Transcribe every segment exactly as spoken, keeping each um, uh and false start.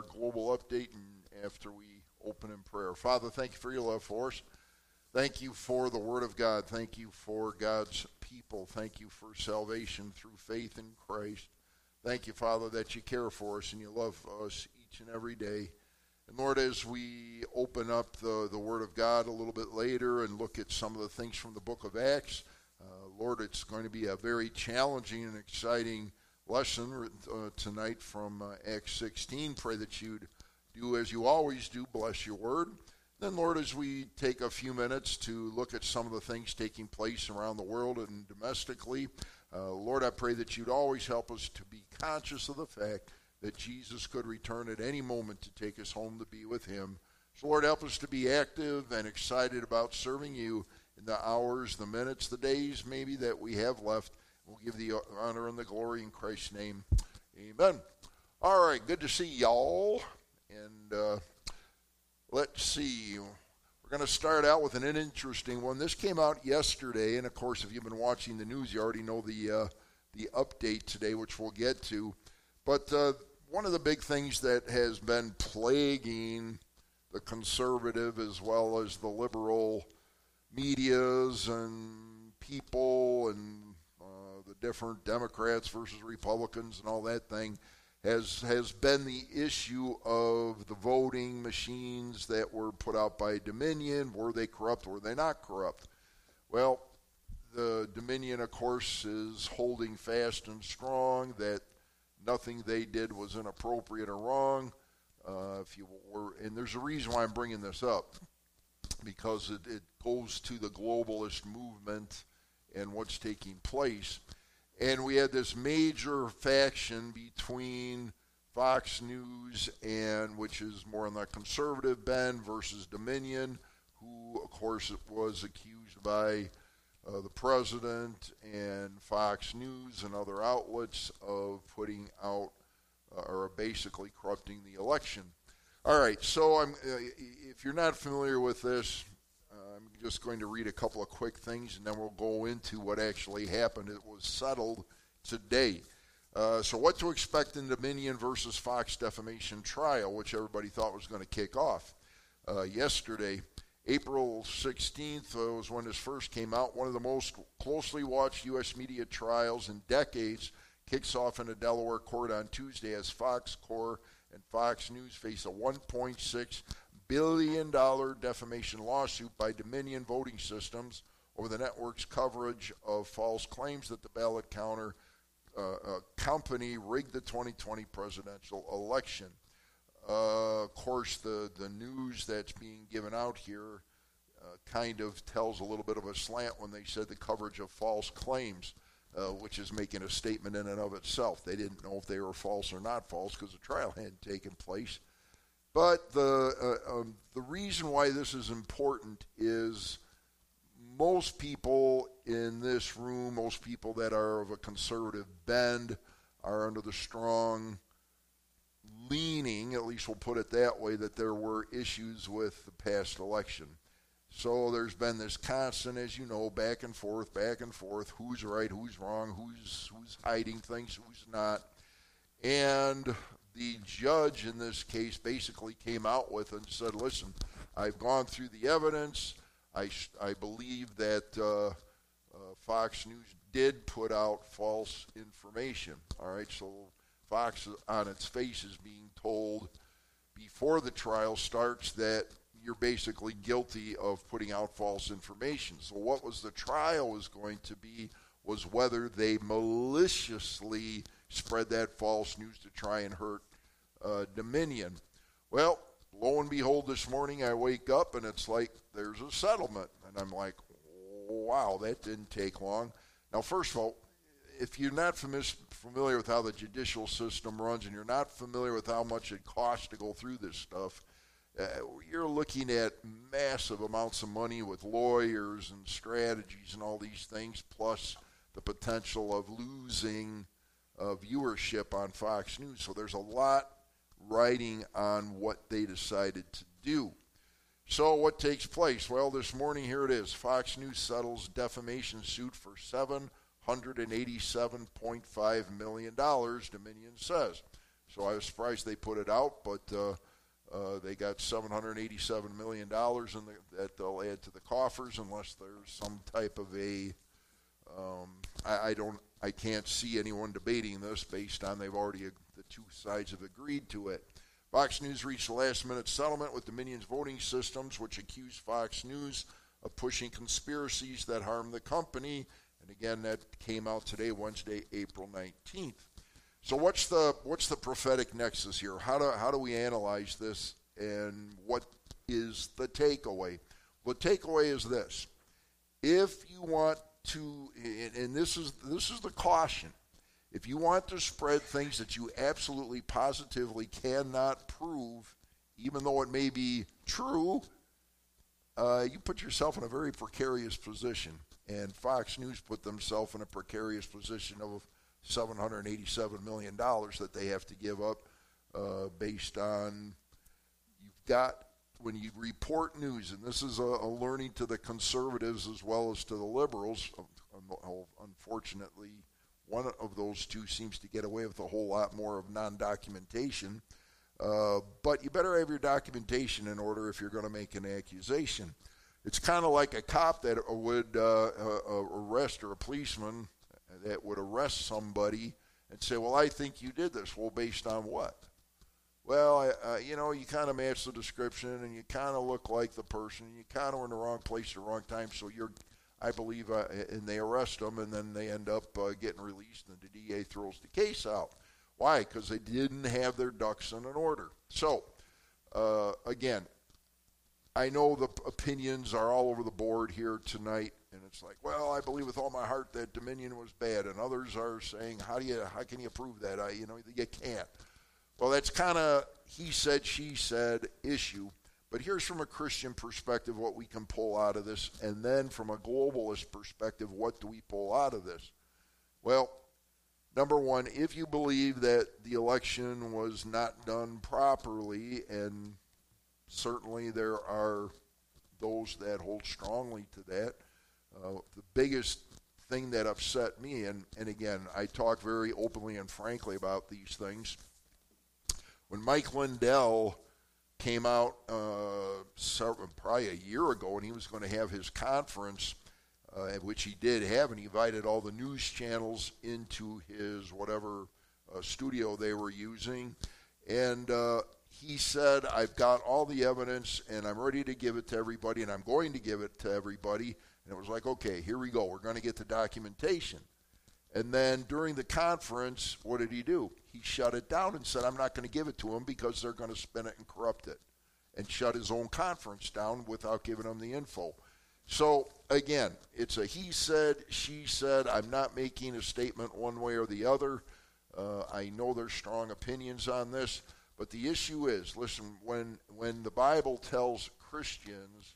our global update and after we open in prayer. Father, thank you for your love for us. Thank you for the Word of God. Thank you for God's people. Thank you for salvation through faith in Christ. Thank you, Father, that you care for us and you love us each and every day. And Lord, as we open up the, the Word of God a little bit later and look at some of the things from the book of Acts, uh, Lord, it's going to be a very challenging and exciting lesson uh, tonight from uh, Acts sixteen. Pray that you'd do as you always do, bless your word. Then, Lord, as we take a few minutes to look at some of the things taking place around the world and domestically, uh, Lord, I pray that you'd always help us to be conscious of the fact that Jesus could return at any moment to take us home to be with him. So, Lord, help us to be active and excited about serving you in the hours, the minutes, the days maybe that we have left. We'll give the honor and the glory in Christ's name. Amen. All right, good to see y'all. And uh, let's see, we're going to start out with an interesting one. This came out yesterday, and of course, if you've been watching the news, you already know the uh, the update today, which we'll get to. But uh, one of the big things that has been plaguing the conservative as well as the liberal medias and people and uh, the different Democrats versus Republicans and all that thing has has been the issue of the voting machines that were put out by Dominion. Were they corrupt? Were they not corrupt? Well, the Dominion, of course, is holding fast and strong that nothing they did was inappropriate or wrong. Uh, if you were, and there's a reason why I'm bringing this up, because it, it goes to the globalist movement and what's taking place. And we had this major faction between Fox News, and which is more on the conservative bend, versus Dominion, who, of course, was accused by uh, the president and Fox News and other outlets of putting out uh, or basically corrupting the election. All right, so I'm, uh, if you're not familiar with this, I'm just going to read a couple of quick things, and then we'll go into what actually happened. It was settled today. Uh, so what to expect in Dominion versus Fox defamation trial, which everybody thought was going to kick off uh, yesterday. April sixteenth uh, was when this first came out. One of the most closely watched U S media trials in decades kicks off in a Delaware court on Tuesday as Fox Corp and Fox News face a one point six billion dollars defamation lawsuit by Dominion Voting Systems over the network's coverage of false claims that the ballot counter uh, uh, company rigged the twenty twenty presidential election. Uh, of course, the, the news that's being given out here uh, kind of tells a little bit of a slant when they said the coverage of false claims, uh, which is making a statement in and of itself. They didn't know if they were false or not false because the trial hadn't taken place. But the uh, um, the reason why this is important is most people in this room, most people that are of a conservative bend, are under the strong leaning, at least we'll put it that way, that there were issues with the past election. So there's been this constant, as you know, back and forth, back and forth, who's right, who's wrong, who's who's hiding things, who's not. And the judge in this case basically came out with and said, listen, I've gone through the evidence. I, sh- I believe that uh, uh, Fox News did put out false information. All right, so Fox on its face is being told before the trial starts that you're basically guilty of putting out false information. So what was the trial was going to be was whether they maliciously spread that false news to try and hurt uh, Dominion. Well, lo and behold, this morning I wake up and it's like there's a settlement. And I'm like, wow, that didn't take long. Now, first of all, if you're not fami- familiar with how the judicial system runs and you're not familiar with how much it costs to go through this stuff, uh, you're looking at massive amounts of money with lawyers and strategies and all these things, plus the potential of losing of viewership on Fox News. So there's a lot riding on what they decided to do. So what takes place? Well, this morning, here it is. Fox News settles defamation suit for seven hundred eighty-seven point five million dollars, Dominion says. So I was surprised they put it out, but uh, uh, they got seven hundred eighty-seven million dollars in the, that they'll add to the coffers unless there's some type of a, um, I, I don't, I can't see anyone debating this based on they've already, the two sides have agreed to it. Fox News reached a last-minute settlement with Dominion's voting systems, which accused Fox News of pushing conspiracies that harm the company. And again, that came out today, Wednesday, April nineteenth. So what's the what's the prophetic nexus here? How do how do we analyze this, and what is the takeaway? The takeaway is this: if you want to, and, and this is this is the caution, if you want to spread things that you absolutely positively cannot prove, even though it may be true, uh, you put yourself in a very precarious position. And Fox News put themselves in a precarious position of seven hundred eighty-seven million dollars that they have to give up uh, based on, you've got, when you report news, and this is a, a learning to the conservatives as well as to the liberals. Unfortunately, one of those two seems to get away with a whole lot more of non-documentation. Uh, but you better have your documentation in order if you're going to make an accusation. It's kind of like a cop that would uh, uh, arrest, or a policeman that would arrest somebody and say, well, I think you did this. Well, based on what? Well, uh, you know, you kind of match the description, and you kind of look like the person. You kind of were in the wrong place at the wrong time, so you're, I believe, uh, and they arrest them, and then they end up uh, getting released, and the D A throws the case out. Why? Because they didn't have their ducks in an order. So, uh, again, I know the opinions are all over the board here tonight, and it's like, well, I believe with all my heart that Dominion was bad, and others are saying, how do you, how can you prove that? I, you know, you can't. Well, that's kind of he said, she said issue. But here's from a Christian perspective what we can pull out of this, and then from a globalist perspective, what do we pull out of this? Well, number one, if you believe that the election was not done properly, and certainly there are those that hold strongly to that. Uh, the biggest thing that upset me, and, and again, I talk very openly and frankly about these things. When Mike Lindell came out uh, several, probably a year ago, and he was going to have his conference, uh, which he did have, and he invited all the news channels into his whatever uh, studio they were using, and uh, he said, I've got all the evidence, and I'm ready to give it to everybody, and I'm going to give it to everybody. And it was like, okay, here we go. We're going to get the documentation. And then during the conference, what did he do? He shut it down and said, I'm not going to give it to them because they're going to spin it and corrupt it, and shut his own conference down without giving them the info. So, again, it's a he said, she said. I'm not making a statement one way or the other. Uh, I know there's strong opinions on this. But the issue is, listen, when when the Bible tells Christians,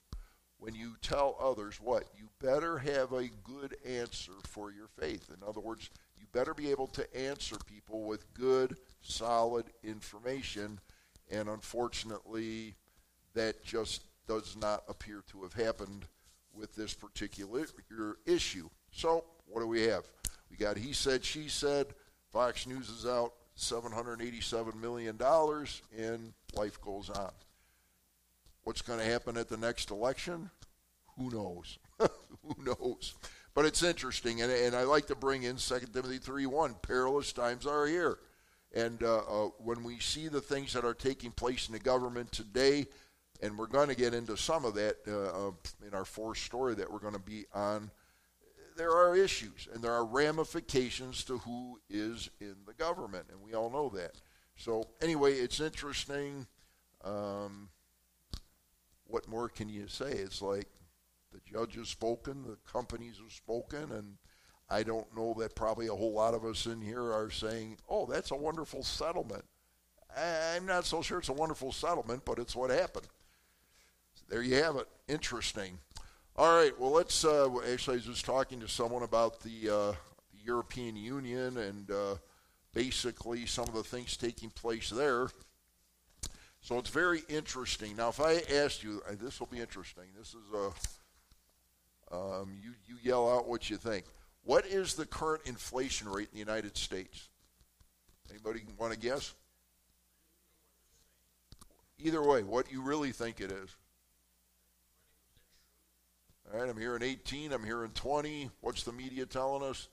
when you tell others what, you better have a good answer for your faith. In other words, you better be able to answer people with good, solid information. And unfortunately, that just does not appear to have happened with this particular issue. So what do we have? We got he said, she said, Fox News is out, seven hundred eighty-seven million dollars, and life goes on. What's going to happen at the next election? Who knows? Who knows? But it's interesting, and, and I like to bring in Second Timothy three one, perilous times are here. And uh, uh, when we see the things that are taking place in the government today, and we're going to get into some of that uh, uh, in our fourth story that we're going to be on, there are issues, and there are ramifications to who is in the government, and we all know that. So anyway, it's interesting. Um, what more can you say? It's like the judge has spoken, the companies have spoken, and I don't know that probably a whole lot of us in here are saying, oh, that's a wonderful settlement. I, I'm not so sure it's a wonderful settlement, but it's what happened. So there you have it. Interesting. All right, well, let's, uh, actually I was just talking to someone about the, uh, the European Union and uh, basically some of the things taking place there. So it's very interesting. Now, if I asked you, uh, this will be interesting. This is, a, um, you, you yell out what you think. What is the current inflation rate in the United States? Anybody want to guess? either way, what you really think it is. All right, I'm hearing eighteen, I'm hearing twenty. What's the media telling us?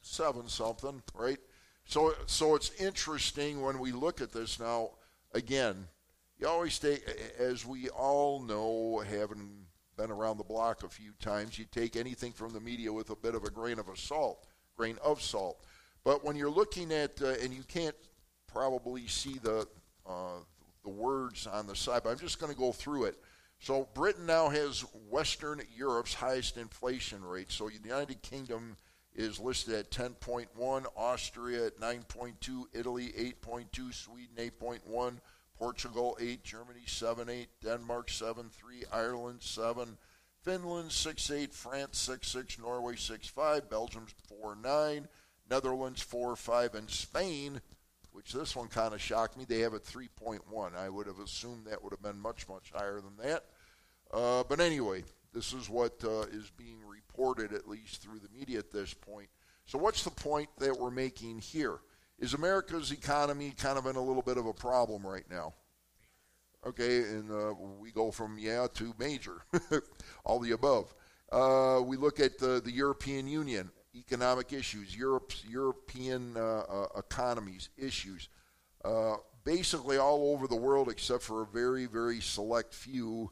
Seven something, right? So, so it's interesting when we look at this now. Again, you always take, as we all know, having been around the block a few times, you take anything from the media with a bit of a grain of a salt, grain of salt. But when you're looking at, uh, and you can't probably see the uh, the words on the side, but I'm just going to go through it. So Britain now has Western Europe's highest inflation rate. So the United Kingdom is listed at ten point one, Austria at nine point two, Italy eight point two, Sweden eight point one, Portugal eight, Germany seven point eight, Denmark seven point three, Ireland seven, Finland six point eight, France six point six, Norway six point five, Belgium four point nine, Netherlands four point five, and Spain, which this one kind of shocked me, they have at three point one. I would have assumed that would have been much, much higher than that. Uh, but anyway, this is what uh, is being reported, at least through the media at this point. So what's the point that we're making here? Is America's economy kind of in a little bit of a problem right now? Okay, and uh, we go from yeah to major, all the above. Uh, we look at the, the European Union, economic issues, Europe's, European uh, uh, economies, issues. Uh, basically all over the world except for a very, very select few.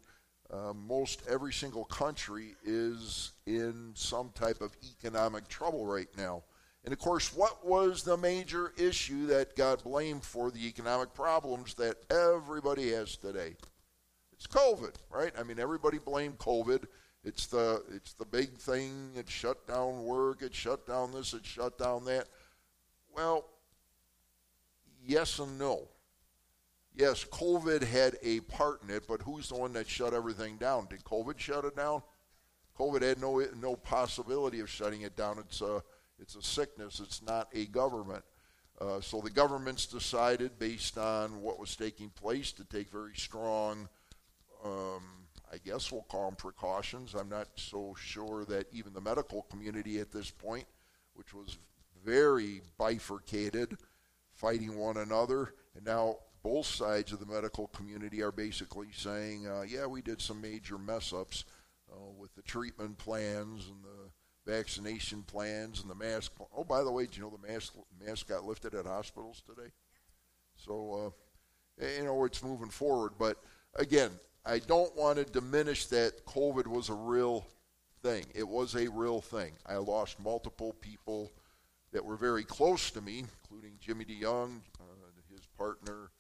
Uh, most every single country is in some type of economic trouble right now. And of course, what was the major issue that got blamed for the economic problems that everybody has today? It's COVID, right? I mean, everybody blamed COVID. It's the, it's the big thing. It shut down work. It shut down this. It shut down that. Well, yes and no. Yes, COVID had a part in it, but who's the one that shut everything down? Did COVID shut it down? COVID had no no possibility of shutting it down. It's a, it's a sickness. It's not a government. Uh, so the governments decided, based on what was taking place, to take very strong, um, I guess we'll call them precautions. I'm not so sure that even the medical community at this point, which was very bifurcated, fighting one another, and now both sides of the medical community are basically saying, uh, yeah, we did some major mess-ups uh, with the treatment plans and the vaccination plans and the mask. Pl- oh, by the way, do you know the mask mask got lifted at hospitals today? So, uh, you know, it's moving forward. But, again, I don't want to diminish that COVID was a real thing. It was a real thing. I lost multiple people that were very close to me, including Jimmy DeYoung, uh, his partner,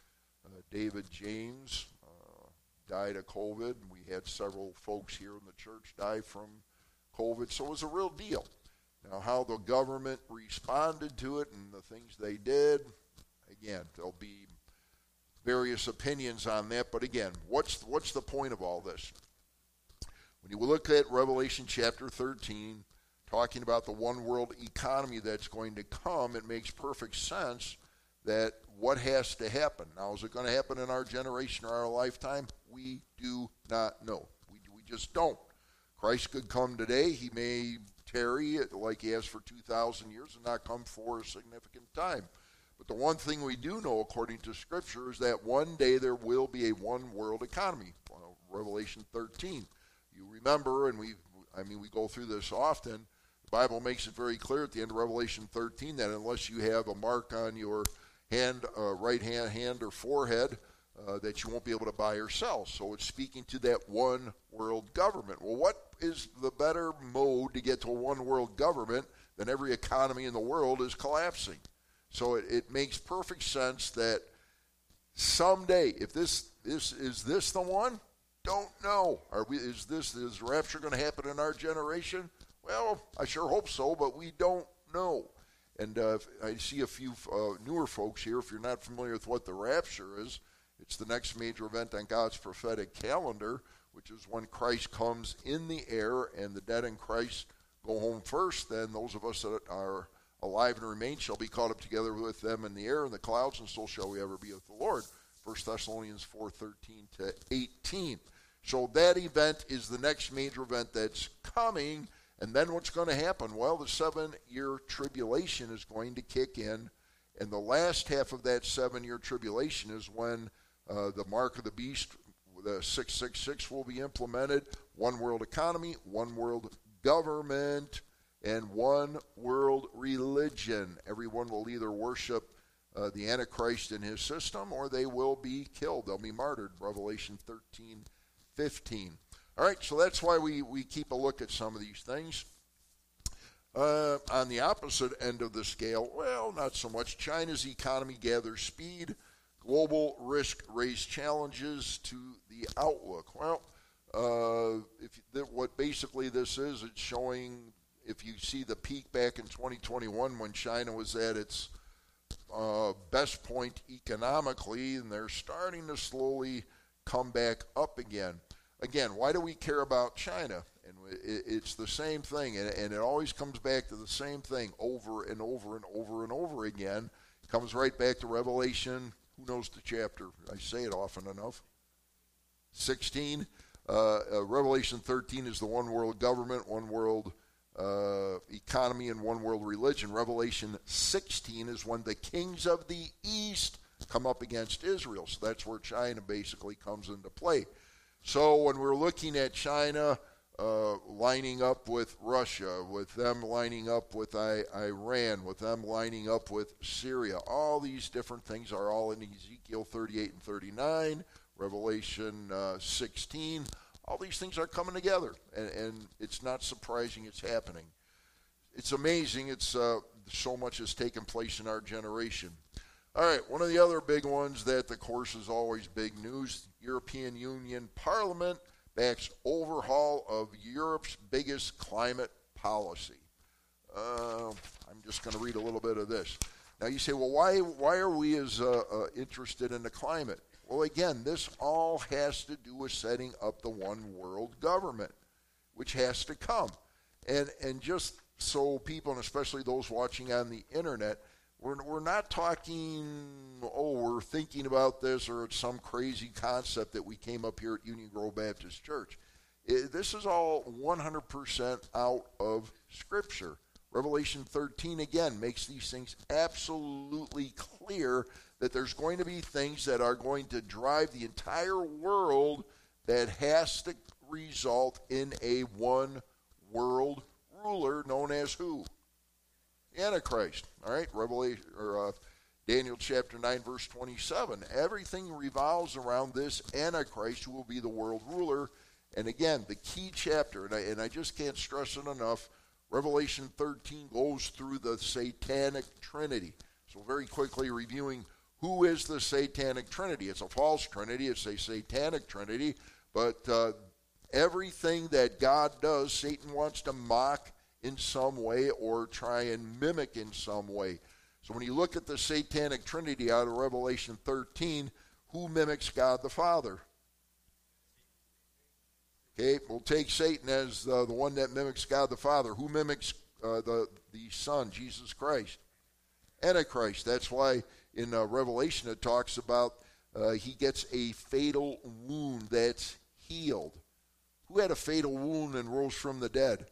Uh, David James uh, died of COVID. We had several folks here in the church die from COVID, so it was a real deal. Now, how the government responded to it and the things they did, again, there'll be various opinions on that. But again, what's what's the point of all this? When you look at Revelation chapter thirteen, talking about the one world economy that's going to come, it makes perfect sense that what has to happen. Now, is it going to happen in our generation or our lifetime? We do not know. We, we just don't. Christ could come today. He may tarry like he has for two thousand years and not come for a significant time. But the one thing we do know, according to Scripture, is that one day there will be a one-world economy. Well, Revelation thirteen. You remember, and we I mean, we go through this often. The Bible makes it very clear at the end of Revelation thirteen that unless you have a mark on your hand, uh, right hand, hand or forehead, uh, that you won't be able to buy or sell. So it's speaking to that one world government. Well, what is the better mode to get to a one world government than every economy in the world is collapsing? So it, it makes perfect sense that someday, if this, this is this the one? Don't know. Are we, is this is rapture going to happen in our generation? Well, I sure hope so, but we don't know. And uh, I see a few uh, newer folks here. If you're not familiar with what the rapture is, it's the next major event on God's prophetic calendar, which is when Christ comes in the air and the dead in Christ go home first. Then those of us that are alive and remain shall be caught up together with them in the air and the clouds, and so shall we ever be with the Lord. First Thessalonians four thirteen to eighteen. So that event is the next major event that's coming. And then what's going to happen? Well, the seven-year tribulation is going to kick in, and the last half of that seven-year tribulation is when Uh, the mark of the beast, the six six six, will be implemented. One world economy, one world government, and one world religion. Everyone will either worship uh, the Antichrist and his system, or they will be killed. They'll be martyred. Revelation thirteen fifteen. All right, so that's why we, we keep a look at some of these things. Uh, on the opposite end of the scale, well, not so much. China's economy gathers speed. Global risk raise challenges to the outlook. Well, uh, if th- what basically this is, it's showing, if you see the peak back in twenty twenty-one when China was at its uh, best point economically, and they're starting to slowly come back up again. Again, why do we care about China? And it's the same thing, and it always comes back to the same thing over and over and over and over again. It comes right back to Revelation, who knows the chapter? I say it often enough. sixteen, uh, uh, Revelation thirteen is the one world government, one world uh, economy, and one world religion. Revelation sixteen is when the kings of the East come up against Israel, so that's where China basically comes into play. So when we're looking at China Uh, lining up with Russia, with them lining up with I- Iran, with them lining up with Syria. All these different things are all in Ezekiel thirty-eight and thirty-nine, Revelation uh, sixteen. All these things are coming together, and, and it's not surprising it's happening. It's amazing. It's uh, so much has taken place in our generation. All right, one of the other big ones that, of course, is always big news, European Union Parliament backs overhaul of Europe's biggest climate policy. Uh, I'm just going to read a little bit of this. Now you say, well, why why are we as uh, uh, interested in the climate? Well, again, this all has to do with setting up the one world government, which has to come. And and just so people, and especially those watching on the internet, we're we're not talking, oh, we're thinking about this, or it's some crazy concept that we came up here at Union Grove Baptist Church. It, this is all one hundred percent out of Scripture. Revelation thirteen, again, makes these things absolutely clear that there's going to be things that are going to drive the entire world that has to result in a one-world ruler known as who? Antichrist. All right, Revelation or uh, Daniel chapter nine verse twenty-seven. Everything revolves around this Antichrist who will be the world ruler. And again, the key chapter, and I, and I just can't stress it enough. Revelation thirteen goes through the Satanic Trinity. So very quickly reviewing, who is the Satanic Trinity? It's a false Trinity. It's a Satanic Trinity. But uh, everything that God does, Satan wants to mock in some way or try and mimic in some way. So when you look at the Satanic Trinity out of Revelation thirteen, who mimics God the Father? Okay, we'll take Satan as uh, the one that mimics God the Father. Who mimics uh, the, the Son, Jesus Christ? Antichrist. That's why in uh, Revelation it talks about uh, he gets a fatal wound that's healed. Who had a fatal wound and rose from the dead?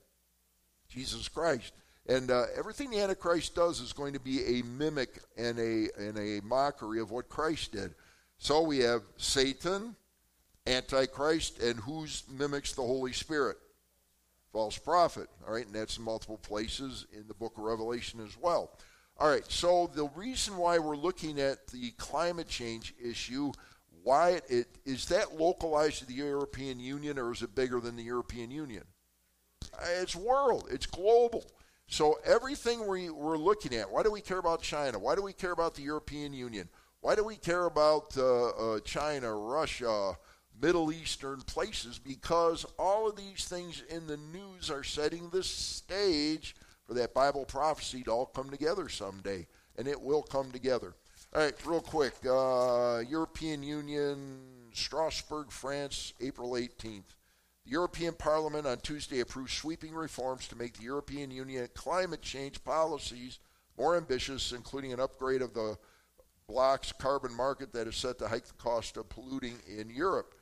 Jesus Christ. And uh, everything the Antichrist does is going to be a mimic and a and a mockery of what Christ did. So we have Satan, Antichrist, and who mimics the Holy Spirit? False prophet. All right, and that's in multiple places in the book of Revelation as well. All right, so the reason why we're looking at the climate change issue, why it, it is that localized to the European Union, or is it bigger than the European Union? It's world. It's global. So everything we, we're looking at, why do we care about China? Why do we care about the European Union? Why do we care about uh, uh, China, Russia, Middle Eastern places? Because all of these things in the news are setting the stage for that Bible prophecy to all come together someday, and it will come together. All right, real quick, uh, European Union, Strasbourg, France, April eighteenth. The European Parliament on Tuesday approved sweeping reforms to make the European Union climate change policies more ambitious, including an upgrade of the bloc's carbon market that is set to hike the cost of polluting in Europe.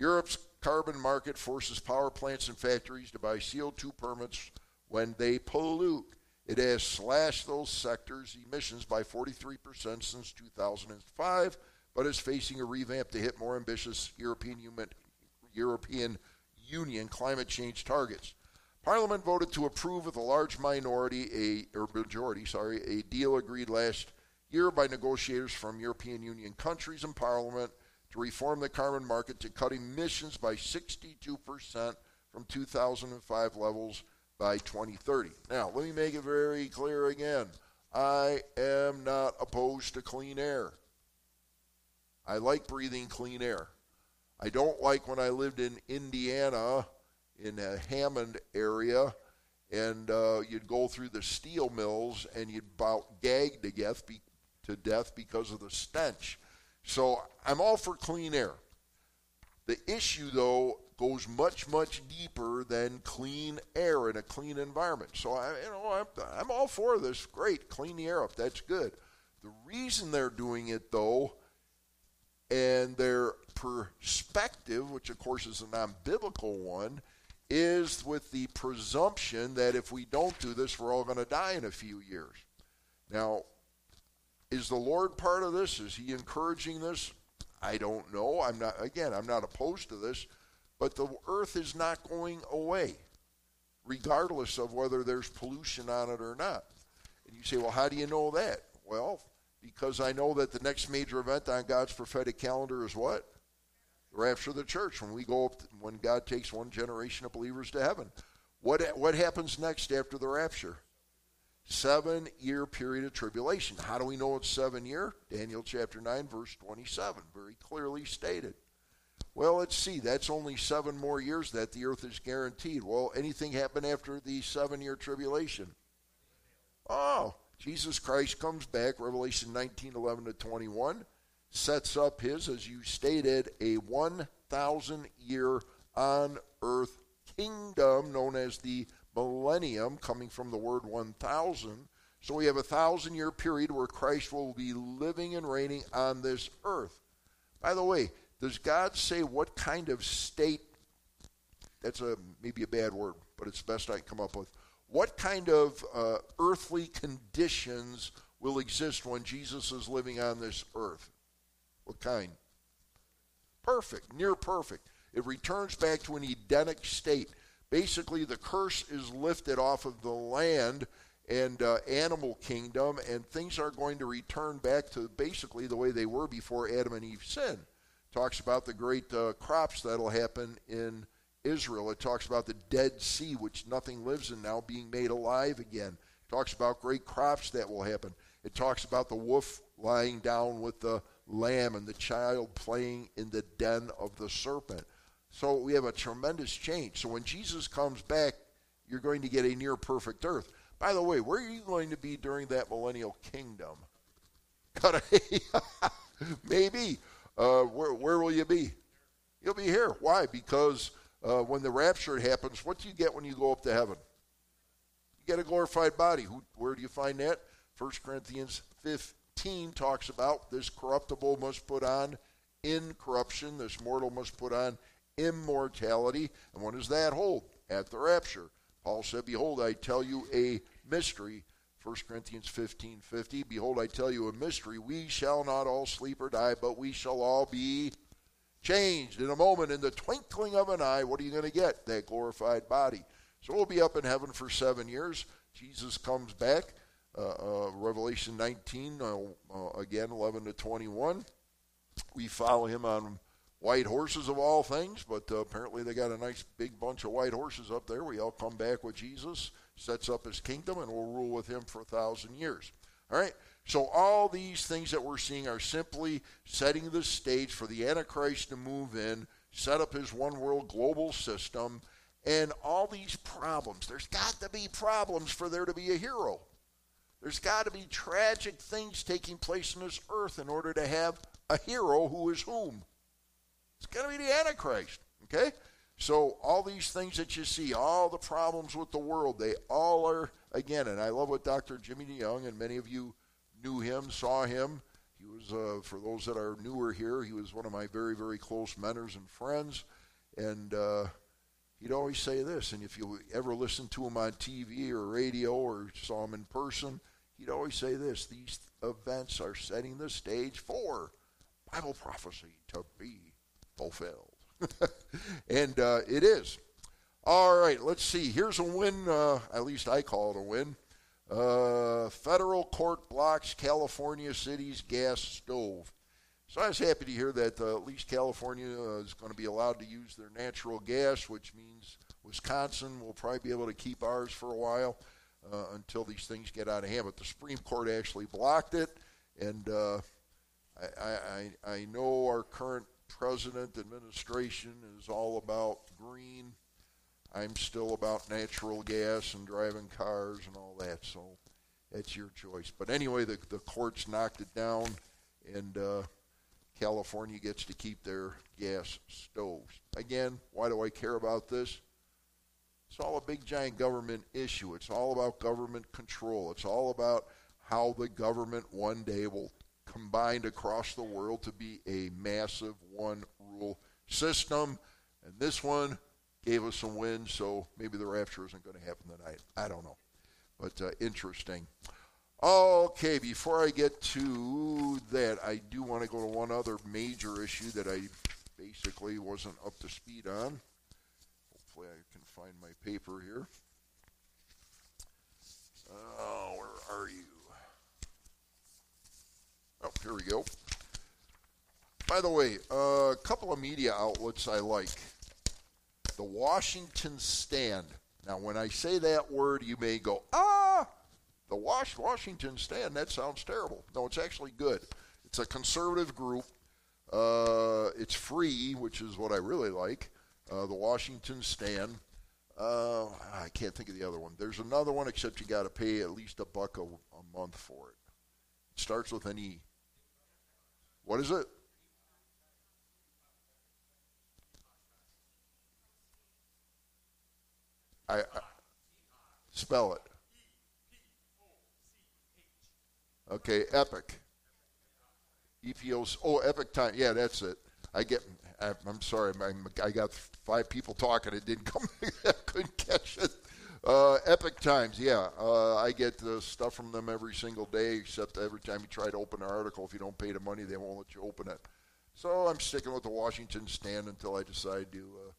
Europe's carbon market forces power plants and factories to buy C O two permits when they pollute. It has slashed those sectors' emissions by forty-three percent since two thousand five, but is facing a revamp to hit more ambitious European Union, European Union climate change targets. Parliament voted to approve with a large minority, a or majority, sorry, a deal agreed last year by negotiators from European Union countries and Parliament to reform the carbon market to cut emissions by sixty-two percent from two thousand five levels by twenty thirty. Now, let me make it very clear again. I am not opposed to clean air. I like breathing clean air. I don't like when I lived in Indiana in a Hammond area, and uh, you'd go through the steel mills and you'd about gag to death, be, to death because of the stench. So I'm all for clean air. The issue, though, goes much, much deeper than clean air in a clean environment. So I, you know, I'm, I'm all for this. Great, clean the air up. That's good. The reason they're doing it, though, and their perspective, which of course is a non-biblical one, is with the presumption that if we don't do this, we're all going to die in a few years. Now, is the Lord part of this? Is he encouraging this? I don't know. I'm not, again, I'm not opposed to this, but the earth is not going away, regardless of whether there's pollution on it or not. And you say, well, how do you know that? Well, because I know that the next major event on God's prophetic calendar is what? The rapture of the church, when we go up, to, when God takes one generation of believers to heaven. What, what happens next after the rapture? Seven-year period of tribulation. How do we know it's seven-year? Daniel chapter nine, verse twenty-seven, very clearly stated. Well, let's see, that's only seven more years that the earth is guaranteed. Well, anything happen after the seven-year tribulation? Oh, Jesus Christ comes back, Revelation nineteen, eleven to twenty-one, sets up his, as you stated, a one thousand year on-earth kingdom known as the millennium, coming from the word one thousand. So we have a one thousand year period where Christ will be living and reigning on this earth. By the way, does God say what kind of state, that's a maybe a bad word, but it's the best I can come up with, what kind of uh, earthly conditions will exist when Jesus is living on this earth? What kind? Perfect, near perfect. It returns back to an Edenic state. Basically, the curse is lifted off of the land and uh, animal kingdom, and things are going to return back to basically the way they were before Adam and Eve sinned. Talks about the great uh, crops that'll happen in Israel. It talks about the Dead Sea, which nothing lives in now, being made alive again. It talks about great crops that will happen. It talks about the wolf lying down with the lamb and the child playing in the den of the serpent. So we have a tremendous change. So when Jesus comes back, you're going to get a near perfect earth. By the way, where are you going to be during that millennial kingdom? Maybe. Uh, where, where will you be? You'll be here. Why? Because uh, when the rapture happens, what do you get when you go up to heaven? You get a glorified body. Who, where do you find that? First Corinthians fifteen talks about this corruptible must put on incorruption, this mortal must put on immortality. And when does that hold? At the rapture. Paul said, behold, I tell you a mystery. First Corinthians fifteen fifty, behold, I tell you a mystery. We shall not all sleep or die, but we shall all be changed. In a moment, in the twinkling of an eye, what are you going to get? That glorified body. So we'll be up in heaven for seven years. Jesus comes back. Uh, uh, Revelation nineteen, uh, uh, again, eleven to twenty-one. We follow him on white horses of all things, but uh, apparently they got a nice big bunch of white horses up there. We all come back with Jesus. Sets up his kingdom, and will rule with him for a thousand years. All right? So all these things that we're seeing are simply setting the stage for the Antichrist to move in, set up his one-world global system, and all these problems. There's got to be problems for there to be a hero. There's got to be tragic things taking place on this earth in order to have a hero who is whom? It's going to be the Antichrist, okay? So all these things that you see, all the problems with the world, they all are, again, and I love what Doctor Jimmy DeYoung, and many of you knew him, saw him. He was, uh, for those that are newer here, he was one of my very, very close mentors and friends. And uh, he'd always say this, and if you ever listened to him on T V or radio or saw him in person, he'd always say this, these events are setting the stage for Bible prophecy to be fulfilled. And uh, it is. All right, let's see. Here's a win, uh, at least I call it a win. Uh, federal court blocks California city's gas stove. So I was happy to hear that uh, at least California uh, is going to be allowed to use their natural gas, which means Wisconsin will probably be able to keep ours for a while uh, until these things get out of hand. But the Supreme Court actually blocked it, and uh, I, I, I know our current president administration is all about green. I'm still about natural gas and driving cars and all that, so that's your choice. But anyway, the, the courts knocked it down, and uh, California gets to keep their gas stoves. Again, why do I care about this? It's all a big, giant government issue. It's all about government control. It's all about how the government one day will combine across the world to be a massive one-rule system, and this one gave us some wind, so maybe the rapture isn't going to happen tonight. I don't know, but uh, interesting. Okay, before I get to that, I do want to go to one other major issue that I basically wasn't up to speed on. Hopefully I can find my paper here. Oh, where are you? Oh, here we go. By the way, uh, a couple of media outlets I like. The Washington Stand. Now, when I say that word, you may go, ah, the Wash Washington Stand, that sounds terrible. No, it's actually good. It's a conservative group. Uh, it's free, which is what I really like, uh, the Washington Stand. Uh, I can't think of the other one. There's another one, except you got to pay at least a buck a, a month for it. It starts with an E. What is it? I, I spell it. Okay, Epoch. E P O C. Oh, Epoch Times. Yeah, that's it. I get. I, I'm sorry. I'm, I got five people talking. It didn't come. I couldn't catch it. Uh, Epoch Times. Yeah, uh, I get the stuff from them every single day. Except every time you try to open an article, if you don't pay the money, they won't let you open it. So I'm sticking with the Washington Stand until I decide to. Uh,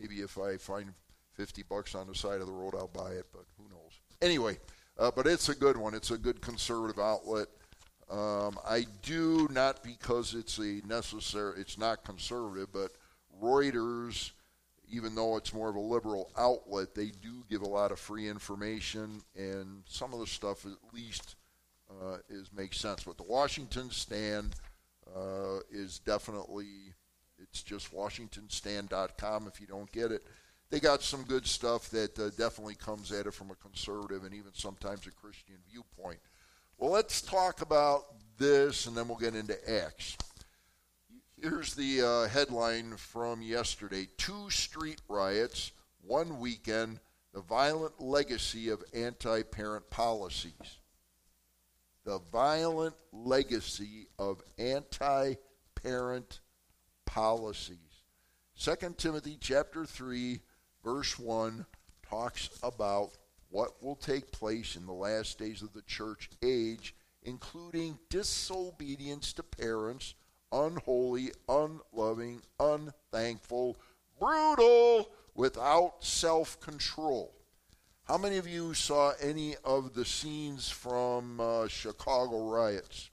maybe if I find fifty bucks on the side of the road, I'll buy it, but who knows. Anyway, uh, but it's a good one. It's a good conservative outlet. Um, I do, not because it's a necessary, it's not conservative, but Reuters, even though it's more of a liberal outlet, they do give a lot of free information, and some of the stuff at least uh, is makes sense. But the Washington Stand uh, is definitely, it's just washington stand dot com if you don't get it. They got some good stuff that uh, definitely comes at it from a conservative and even sometimes a Christian viewpoint. Well, let's talk about this, and then we'll get into Acts. Here's the uh, headline from yesterday. Two street riots, one weekend, the violent legacy of anti-parent policies. The violent legacy of anti-parent policies. Second Timothy chapter three. Verse one talks about what will take place in the last days of the church age, including disobedience to parents, unholy, unloving, unthankful, brutal, without self-control. How many of you saw any of the scenes from uh, Chicago riots?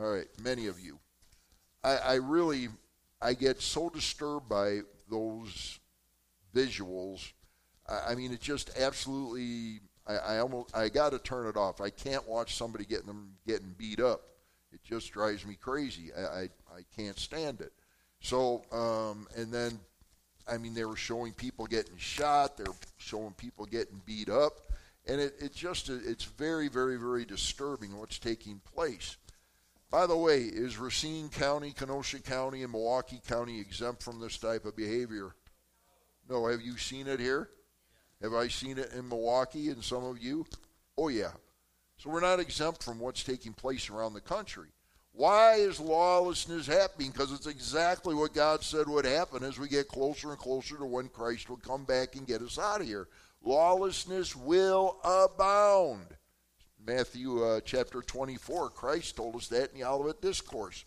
All right, many of you. I, I really, I get so disturbed by those visuals. I mean, it just absolutely. I, I almost. I got to turn it off. I can't watch somebody getting them getting beat up. It just drives me crazy. I I, I can't stand it. So um, and then, I mean, they were showing people getting shot. They're showing people getting beat up, and it it just it's very very very disturbing what's taking place. By the way, is Racine County, Kenosha County, and Milwaukee County exempt from this type of behavior? No, have you seen it here? Yeah. Have I seen it in Milwaukee and some of you? Oh, yeah. So we're not exempt from what's taking place around the country. Why is lawlessness happening? Because it's exactly what God said would happen as we get closer and closer to when Christ will come back and get us out of here. Lawlessness will abound. Matthew uh, chapter twenty-four, Christ told us that in the Olivet Discourse.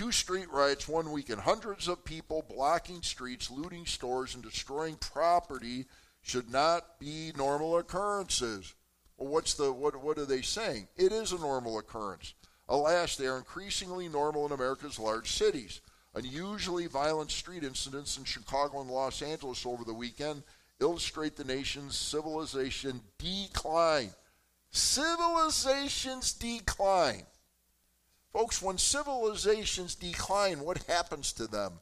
Two street riots one weekend. Hundreds of people blocking streets, looting stores, and destroying property should not be normal occurrences. Well, what's the what? What are they saying? It is a normal occurrence. Alas, they are increasingly normal in America's large cities. Unusually violent street incidents in Chicago and Los Angeles over the weekend illustrate the nation's civilization decline. Civilizations decline. Folks, when civilizations decline, what happens to them?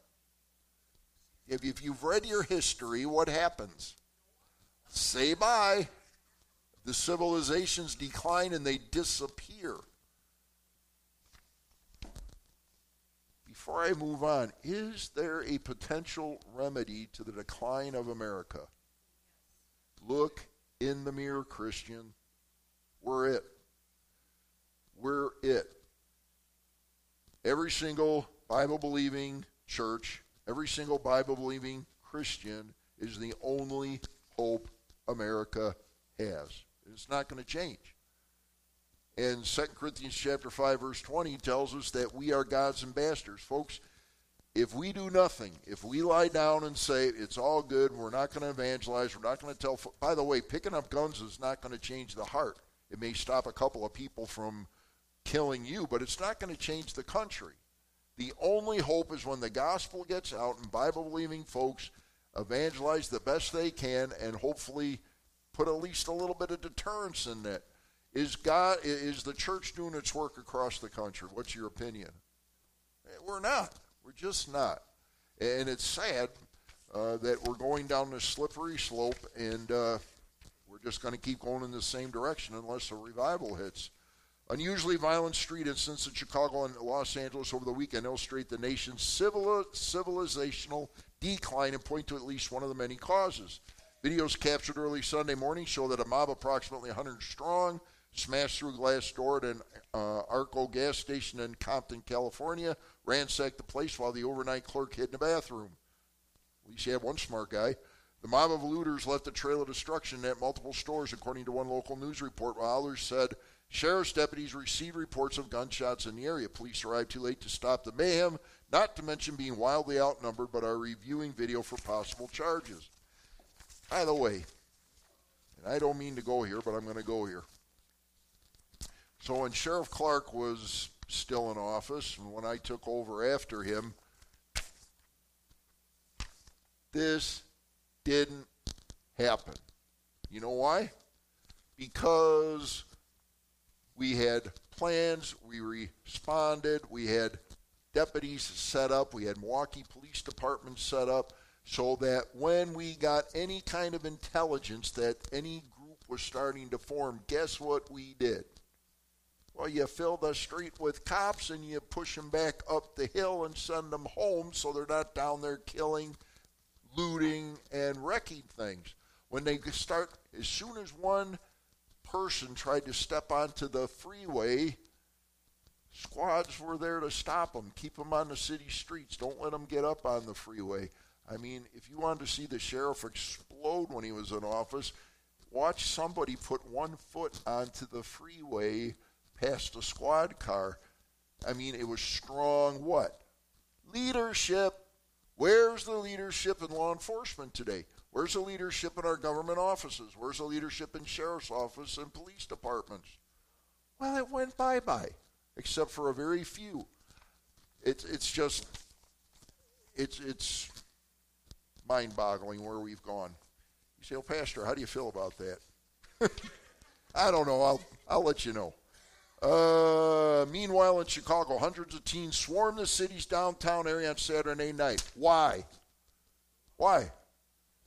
If, if you've read your history, what happens? Say bye. The civilizations decline and they disappear. Before I move on, is there a potential remedy to the decline of America? Look in the mirror, Christian. We're it. We're it. Every single Bible-believing church, every single Bible-believing Christian is the only hope America has. It's not going to change. And Second Corinthians chapter five, verse twenty tells us that we are God's ambassadors. Folks, if we do nothing, if we lie down and say it's all good, we're not going to evangelize, we're not going to tell. By the way, picking up guns is not going to change the heart. It may stop a couple of people from killing you, but it's not going to change the country. The only hope is when the gospel gets out and Bible-believing folks evangelize the best they can and hopefully put at least a little bit of deterrence in that. Is God, is the church doing its work across the country? What's your opinion? We're not. We're just not. And it's sad uh, that we're going down this slippery slope, and uh, we're just going to keep going in the same direction unless a revival hits. Unusually violent street incidents in Chicago and Los Angeles over the weekend illustrate the nation's civil, civilizational decline and point to at least one of the many causes. Videos captured early Sunday morning show that a mob approximately one hundred strong smashed through a glass door at an uh, Arco gas station in Compton, California, ransacked the place while the overnight clerk hid in a bathroom. At least you had one smart guy. The mob of looters left a trail of destruction at multiple stores, according to one local news report, while others said sheriff's deputies received reports of gunshots in the area. Police arrived too late to stop the mayhem, not to mention being wildly outnumbered, but are reviewing video for possible charges. By the way, and I don't mean to go here, but I'm going to go here. So when Sheriff Clark was still in office, and when I took over after him, this didn't happen. You know why? Because we had plans, we responded, we had deputies set up, we had Milwaukee Police Department set up, so that when we got any kind of intelligence that any group was starting to form, guess what we did? Well, you fill the street with cops and you push them back up the hill and send them home so they're not down there killing, looting, and wrecking things. When they start, as soon as one person tried to step onto the freeway, squads were there to stop them, keep them on the city streets, don't let them get up on the freeway. I mean, if you wanted to see the sheriff explode when he was in office, watch somebody put one foot onto the freeway past a squad car. I mean, it was strong what? Leadership. Where's the leadership in law enforcement today? Where's the leadership in our government offices? Where's the leadership in sheriff's office and police departments? Well, it went bye-bye, except for a very few. It's it's just, it's it's mind-boggling where we've gone. You say, oh, Pastor, how do you feel about that? I don't know. I'll I'll let you know. Uh, meanwhile, in Chicago, hundreds of teens swarmed the city's downtown area on Saturday night. Why? Why?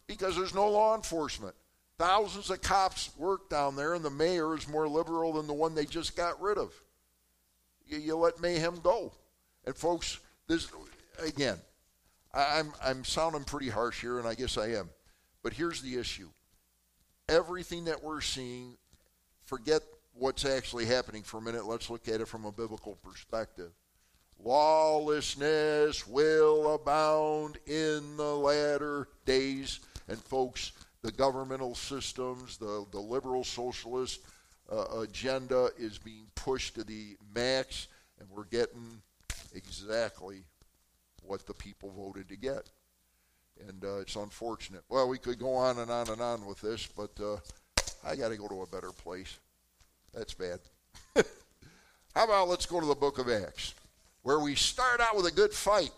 Because there's no law enforcement. Thousands of cops work down there, and the mayor is more liberal than the one they just got rid of. You, you let mayhem go. And, folks, this again, I, I'm, I'm sounding pretty harsh here, and I guess I am. But here's the issue. Everything that we're seeing, forget what's actually happening for a minute. Let's look at it from a biblical perspective. Lawlessness will abound in the latter days. And folks, the governmental systems, the, the liberal socialist uh, agenda is being pushed to the max, and we're getting exactly what the people voted to get. And uh, it's unfortunate. Well, we could go on and on and on with this, but uh, I got to go to a better place. That's bad. How about let's go to the book of Acts, where we start out with a good fight.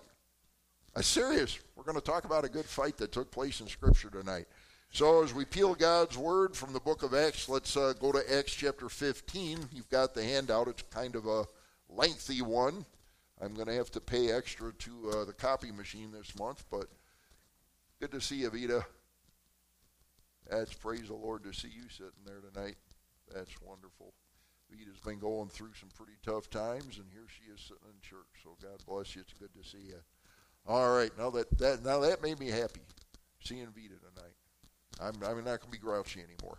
I'm serious. We're going to talk about a good fight that took place in Scripture tonight. So as we peel God's Word from the book of Acts, let's uh, go to Acts chapter fifteen. You've got the handout. It's kind of a lengthy one. I'm going to have to pay extra to uh, the copy machine this month, but good to see you, Vita. That's praise the Lord to see you sitting there tonight. That's wonderful. Vita's been going through some pretty tough times, and here she is sitting in church. So God bless you. It's good to see you. All right, now that, that now that made me happy, seeing Vita tonight. I'm, I'm not going to be grouchy anymore.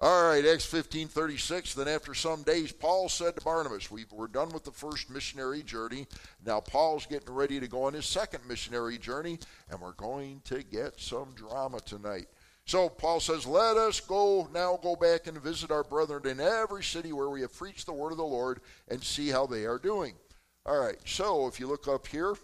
All right, Acts fifteen thirty-six. Then after some days, Paul said to Barnabas, we've, we're done with the first missionary journey. Now Paul's getting ready to go on his second missionary journey, and we're going to get some drama tonight. So Paul says, let us go now go back and visit our brethren in every city where we have preached the word of the Lord and see how they are doing. All right, so if you look up here,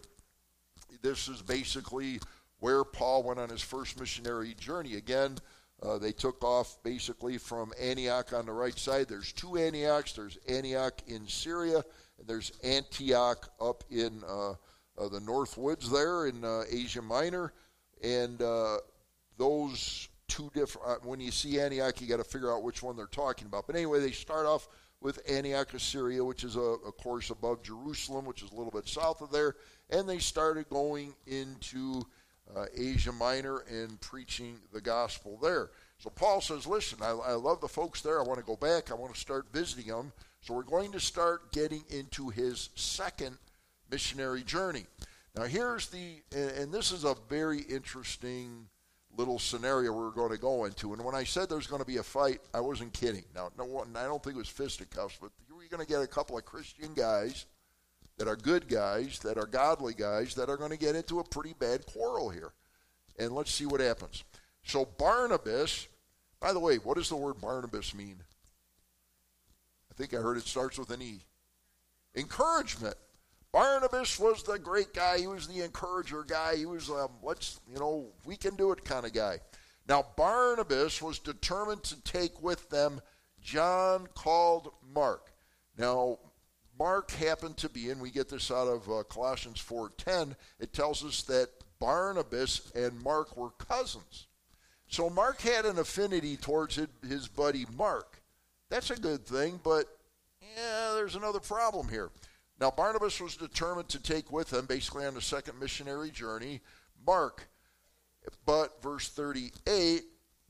this is basically where Paul went on his first missionary journey. Again, uh, they took off basically from Antioch on the right side. There's two Antiochs. There's Antioch in Syria, and there's Antioch up in uh, uh, the north woods there in uh, Asia Minor. And uh, those two different, uh, when you see Antioch, you got to figure out which one they're talking about. But anyway, they start off with Antioch of Syria, which is, a, of course, above Jerusalem, which is a little bit south of there. And they started going into uh, Asia Minor and preaching the gospel there. So Paul says, listen, I, I love the folks there. I want to go back. I want to start visiting them. So we're going to start getting into his second missionary journey. Now here's the, and, and this is a very interesting little scenario we're going to go into. And when I said there's going to be a fight, I wasn't kidding. Now, no one, I don't think it was fisticuffs, but you're going to get a couple of Christian guys that are good guys, that are godly guys, that are going to get into a pretty bad quarrel here. And let's see what happens. So Barnabas, by the way, what does the word Barnabas mean? I think I heard it starts with an E. Encouragement. Barnabas was the great guy. He was the encourager guy. He was, um, let's, you know, we can do it kind of guy. Now, Barnabas was determined to take with them John called Mark. Now, Mark happened to be, and we get this out of uh, Colossians four ten, it tells us that Barnabas and Mark were cousins. So Mark had an affinity towards his buddy Mark. That's a good thing, but yeah, there's another problem here. Now, Barnabas was determined to take with him, basically on the second missionary journey, Mark. But, verse thirty-eight,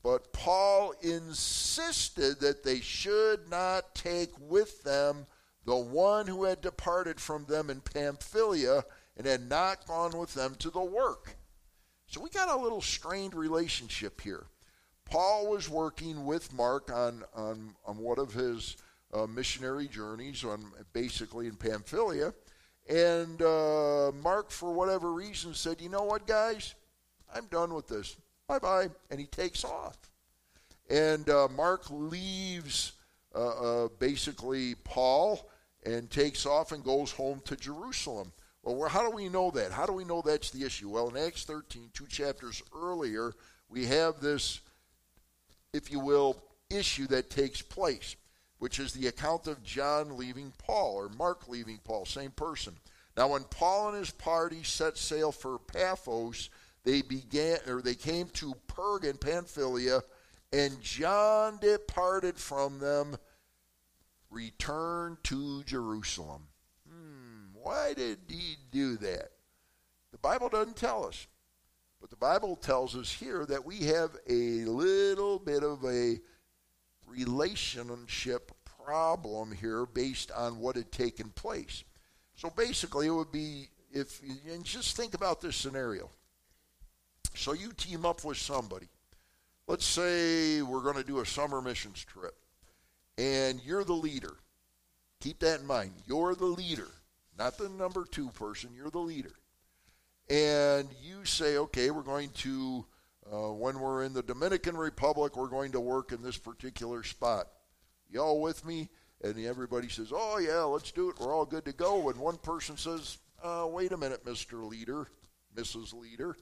but Paul insisted that they should not take with them the one who had departed from them in Pamphylia and had not gone with them to the work. So we got a little strained relationship here. Paul was working with Mark on, on, on one of his Uh, missionary journeys on basically in Pamphylia, and uh, Mark, for whatever reason, said, you know what, guys, I'm done with this, bye-bye, and he takes off. And uh, Mark leaves uh, uh, basically Paul and takes off and goes home to Jerusalem. Well, how do we know that? How do we know that's the issue? Well, in Acts thirteen, two chapters earlier, we have this, if you will, issue that takes place, which is the account of John leaving Paul, or Mark leaving Paul, same person. Now, when Paul and his party set sail for Paphos, they began, or they came to Perg in Pamphylia, and John departed from them, returned to Jerusalem. Hmm, why did he do that? The Bible doesn't tell us, but the Bible tells us here that we have a little bit of a relationship problem here based on what had taken place. So basically it would be, if, and just think about this scenario. So you team up with somebody. Let's say we're going to do a summer missions trip, and you're the leader. Keep that in mind. You're the leader, not the number two person. You're the leader. And you say, okay, we're going to Uh, when we're in the Dominican Republic, we're going to work in this particular spot. Y'all with me? And everybody says, oh, yeah, let's do it. We're all good to go. And one person says, uh, wait a minute, Mister Leader, Missus Leader.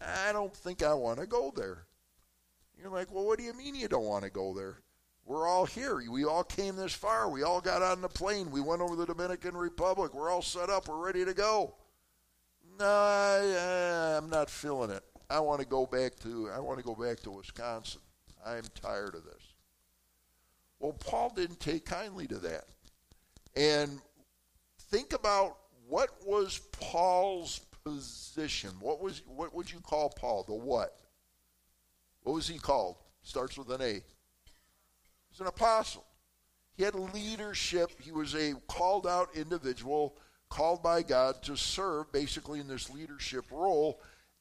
I don't think I want to go there. You're like, well, what do you mean you don't want to go there? We're all here. We all came this far. We all got on the plane. We went over the Dominican Republic. We're all set up. We're ready to go. No, I, I'm not feeling it. I want to go back to, I want to go back to Wisconsin. I'm tired of this. Well, Paul didn't take kindly to that. And think about what was Paul's position. What was what would you call Paul? The what? What was he called? Starts with an A. He's an apostle. He had leadership. He was a called out individual, called by God to serve basically in this leadership role.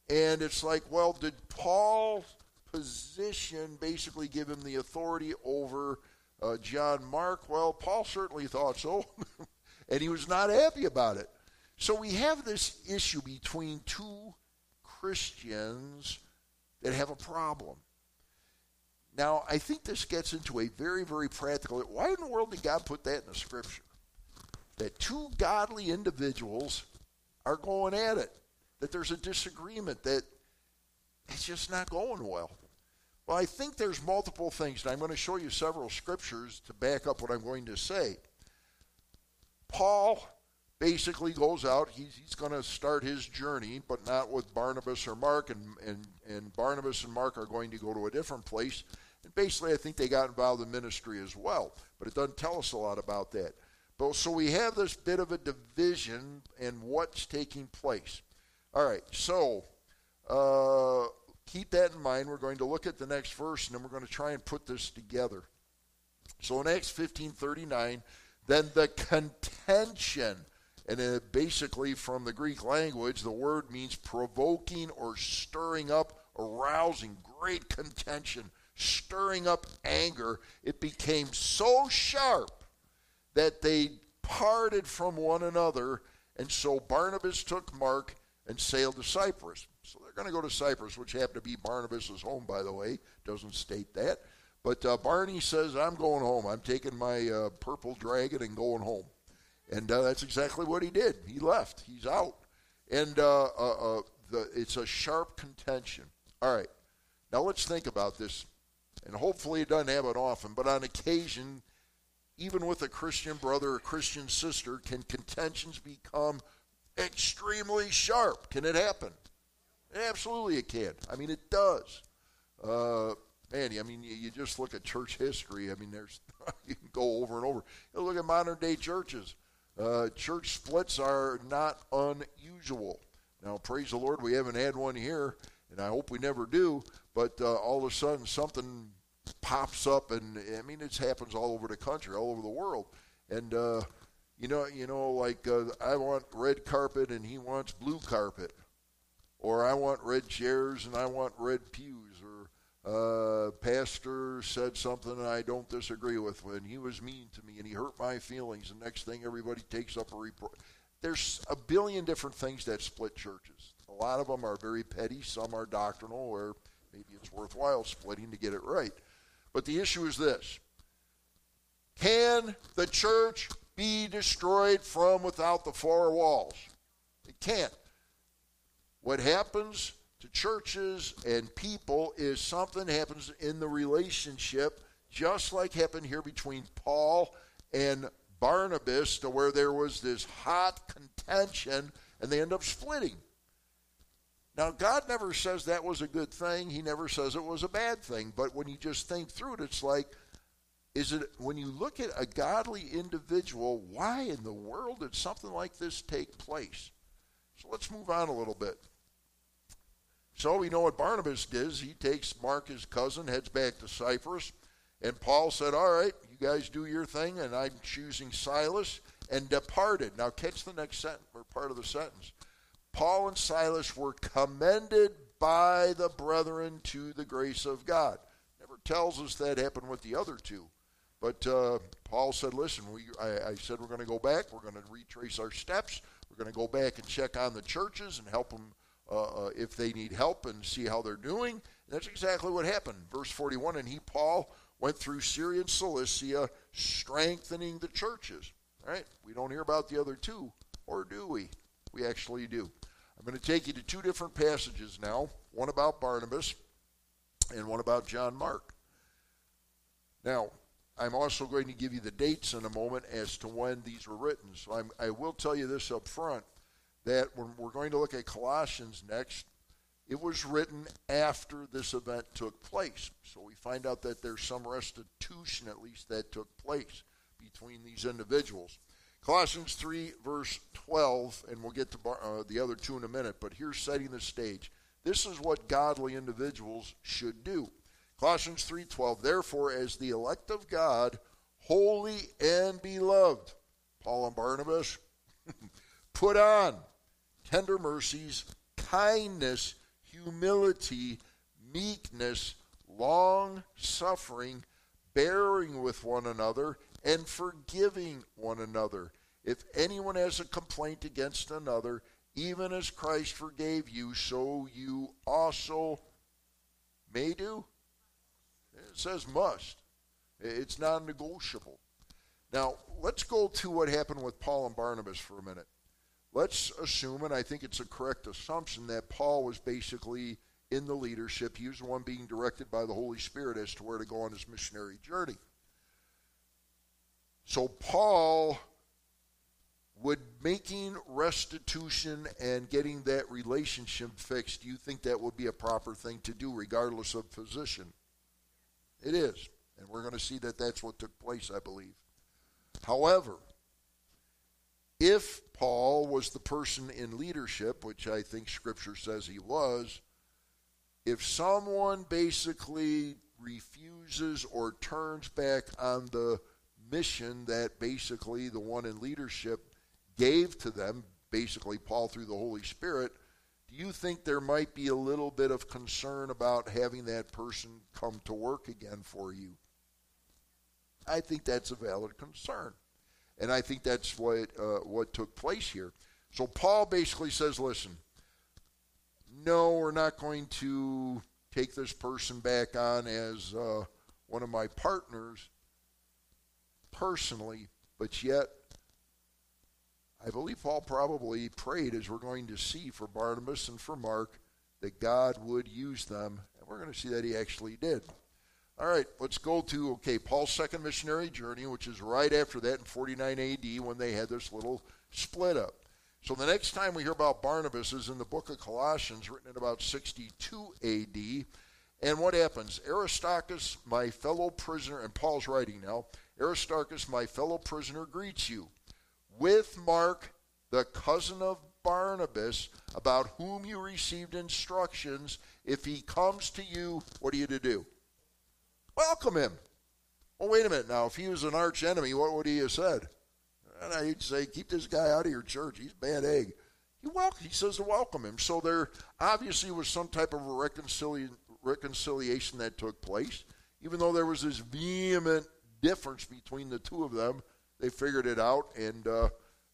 And it's like, well, did Paul's position basically give him the authority over Uh, John Mark? Well, Paul certainly thought so, and he was not happy about it. So we have this issue between two Christians that have a problem. Now, I think this gets into a very, very practical, why in the world did God put that in the Scripture? That two godly individuals are going at it, that there's a disagreement, that it's just not going well. Well, I think there's multiple things, and I'm going to show you several scriptures to back up what I'm going to say. Paul basically goes out. He's, he's going to start his journey, but not with Barnabas or Mark, and, and, and Barnabas and Mark are going to go to a different place. And basically, I think they got involved in ministry as well, but it doesn't tell us a lot about that. But, so we have this bit of a division and what's taking place. All right, so... Uh, Keep that in mind. We're going to look at the next verse, and then we're going to try and put this together. So in Acts fifteen thirty-nine, then the contention, and it basically from the Greek language, the word means provoking or stirring up, arousing, great contention, stirring up anger. It became so sharp that they parted from one another, and so Barnabas took Mark and sailed to Cyprus. So they're going to go to Cyprus, which happened to be Barnabas' home, by the way. Doesn't state that. But uh, Barney says, I'm going home. I'm taking my uh, purple dragon and going home. And uh, that's exactly what he did. He left. He's out. And uh, uh, uh, the, it's a sharp contention. All right. Now let's think about this. And hopefully it doesn't happen often. But on occasion, even with a Christian brother or Christian sister, can contentions become extremely sharp? Can it happen? Absolutely it can. I mean, it does. Uh, man, I mean, you, you just look at church history. I mean, there's you can go over and over. You look at modern-day churches. Uh, church splits are not unusual. Now, praise the Lord, we haven't had one here, and I hope we never do, but uh, all of a sudden something pops up, and, I mean, it happens all over the country, all over the world. And, uh, you know, you know, like uh, I want red carpet, and he wants blue carpet. Or I want red chairs and I want red pews. Or uh, pastor said something and I don't disagree with when he was mean to me and he hurt my feelings. The next thing everybody takes up a report. There's a billion different things that split churches. A lot of them are very petty. Some are doctrinal, or maybe it's worthwhile splitting to get it right. But the issue is this. Can the church be destroyed from without the four walls? It can't. What happens to churches and people is something happens in the relationship, just like happened here between Paul and Barnabas, to where there was this hot contention, and they end up splitting. Now, God never says that was a good thing. He never says it was a bad thing. But when you just think through it, it's like, is it when you look at a godly individual, why in the world did something like this take place? So let's move on a little bit. So we know what Barnabas does. He takes Mark, his cousin, heads back to Cyprus. And Paul said, all right, you guys do your thing, and I'm choosing Silas, and departed. Now catch the next sentence, or part of the sentence. Paul and Silas were commended by the brethren to the grace of God. Never tells us that happened with the other two. But uh, Paul said, listen, we, I, I said we're going to go back. We're going to retrace our steps. We're going to go back and check on the churches and help them uh, uh, if they need help and see how they're doing. And that's exactly what happened. Verse forty-one, and he, Paul, went through Syria and Cilicia, strengthening the churches. All right, we don't hear about the other two, or do we? We actually do. I'm going to take you to two different passages now, one about Barnabas and one about John Mark. Now, I'm also going to give you the dates in a moment as to when these were written. So I'm, I will tell you this up front, that when we're going to look at Colossians next, it was written after this event took place. So we find out that there's some restitution, at least, that took place between these individuals. Colossians three, verse twelve, and we'll get to uh, the other two in a minute, but here's setting the stage. This is what godly individuals should do. Colossians three twelve, therefore, as the elect of God, holy and beloved, Paul and Barnabas, put on tender mercies, kindness, humility, meekness, long-suffering, bearing with one another, and forgiving one another. If anyone has a complaint against another, even as Christ forgave you, so you also may do. It says must. It's non-negotiable. Now, let's go to what happened with Paul and Barnabas for a minute. Let's assume, and I think it's a correct assumption, that Paul was basically in the leadership. He was the one being directed by the Holy Spirit as to where to go on his missionary journey. So Paul would making restitution and getting that relationship fixed, do you think that would be a proper thing to do regardless of position? It is, and we're going to see that that's what took place, I believe. However, if Paul was the person in leadership, which I think Scripture says he was, if someone basically refuses or turns back on the mission that basically the one in leadership gave to them, basically Paul through the Holy Spirit, do you think there might be a little bit of concern about having that person come to work again for you? I think that's a valid concern. And I think that's what, uh, what took place here. So Paul basically says, listen, no, we're not going to take this person back on as uh, one of my partners personally, but yet I believe Paul probably prayed, as we're going to see for Barnabas and for Mark, that God would use them, and we're going to see that he actually did. All right, let's go to, okay, Paul's second missionary journey, which is right after that in forty-nine A D when they had this little split up. So the next time we hear about Barnabas is in the book of Colossians, written in about sixty-two A D, and what happens? Aristarchus, my fellow prisoner, and Paul's writing now, Aristarchus, my fellow prisoner, greets you, with Mark, the cousin of Barnabas, about whom you received instructions. If he comes to you, what are you to do? Welcome him. Well, wait a minute now. If he was an arch enemy, what would he have said? And I'd say, keep this guy out of your church. He's a bad egg. He, wel- he says to welcome him. So there obviously was some type of a reconcilia- reconciliation that took place. Even though there was this vehement difference between the two of them, they figured it out, and uh,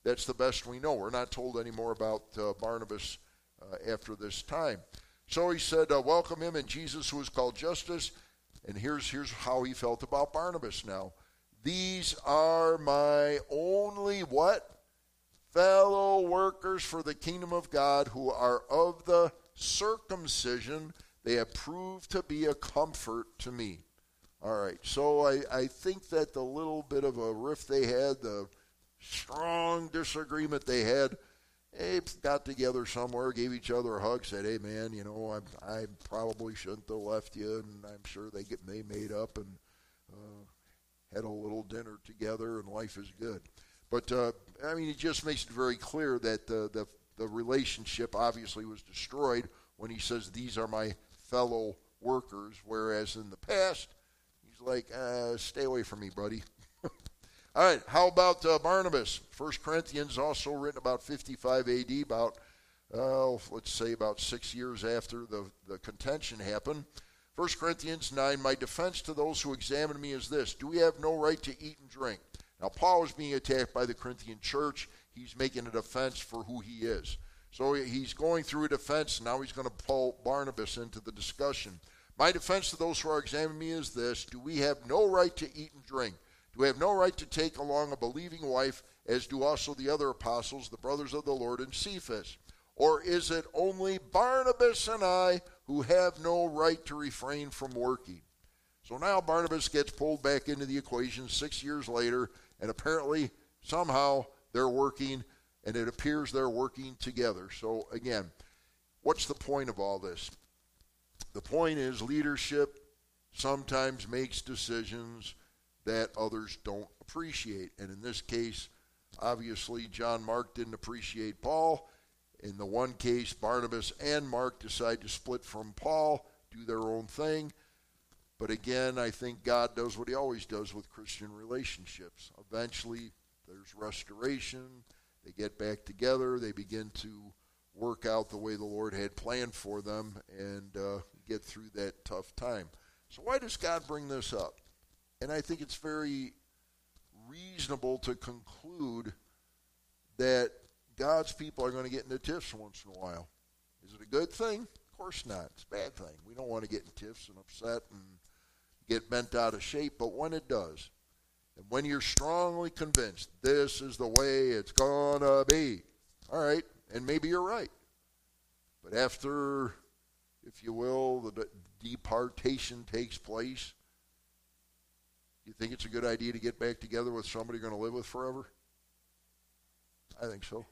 that's the best we know. We're not told any more about uh, Barnabas uh, after this time. So he said, uh, welcome him, and Jesus, who is called Justus. And here's, here's how he felt about Barnabas now. These are my only what? Fellow workers for the kingdom of God, who are of the circumcision. They have proved to be a comfort to me. All right, so I, I think that the little bit of a rift they had, the strong disagreement they had, they got together somewhere, gave each other a hug, said, hey, man, you know, I'm, I probably shouldn't have left you, and I'm sure they get they made up and uh, had a little dinner together, and life is good. But, uh, I mean, it just makes it very clear that the, the, the relationship obviously was destroyed when he says, these are my fellow workers, whereas in the past, like, uh, stay away from me, buddy. All right, how about uh, Barnabas? First Corinthians, also written about fifty-five A D, about, uh, let's say about six years after the, the contention happened. First Corinthians nine, my defense to those who examine me is this, do we have no right to eat and drink? Now, Paul is being attacked by the Corinthian church. He's making a defense for who he is. So he's going through a defense, and now he's going to pull Barnabas into the discussion. My defense to those who are examining me is this: do we have no right to eat and drink? Do we have no right to take along a believing wife, as do also the other apostles, the brothers of the Lord, and Cephas? Or is it only Barnabas and I who have no right to refrain from working? So now Barnabas gets pulled back into the equation six years later, and apparently somehow they're working, and it appears they're working together. So again, what's the point of all this? The point is, leadership sometimes makes decisions that others don't appreciate. And in this case, obviously, John Mark didn't appreciate Paul. In the one case, Barnabas and Mark decide to split from Paul, do their own thing. But again, I think God does what he always does with Christian relationships. Eventually, there's restoration. They get back together. They begin to work out the way the Lord had planned for them and uh, get through that tough time. So why does God bring this up? And I think it's very reasonable to conclude that God's people are going to get into tiffs once in a while. Is it a good thing? Of course not. It's a bad thing. We don't want to get in tiffs and upset and get bent out of shape, but when it does, and when you're strongly convinced this is the way it's going to be, all right, and maybe you're right. But after, if you will, the departation takes place, you think it's a good idea to get back together with somebody you're going to live with forever? I think so.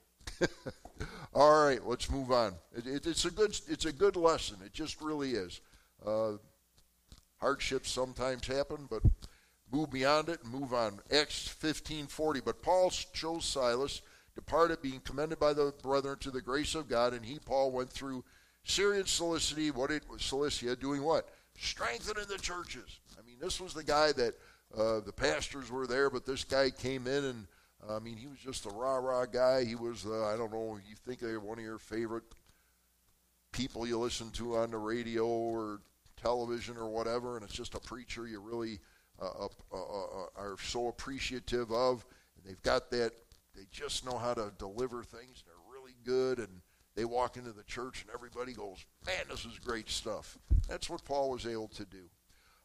All right, let's move on. It, it, it's a good, it's a good lesson. It just really is. Uh, hardships sometimes happen, but move beyond it and move on. Acts fifteen forty. But Paul chose Silas, departed, being commended by the brethren to the grace of God, and he, Paul, went through Syria and Cilicia. What it was, Cilicia, doing what? Strengthening the churches. I mean, this was the guy that uh, the pastors were there, but this guy came in and. I mean, he was just a rah-rah guy. He was, uh, I don't know, you think they're one of your favorite people you listen to on the radio or television or whatever, and it's just a preacher you really uh, uh, uh, are so appreciative of. And they've got that, they just know how to deliver things. They're really good, and they walk into the church, and everybody goes, man, this is great stuff. That's what Paul was able to do.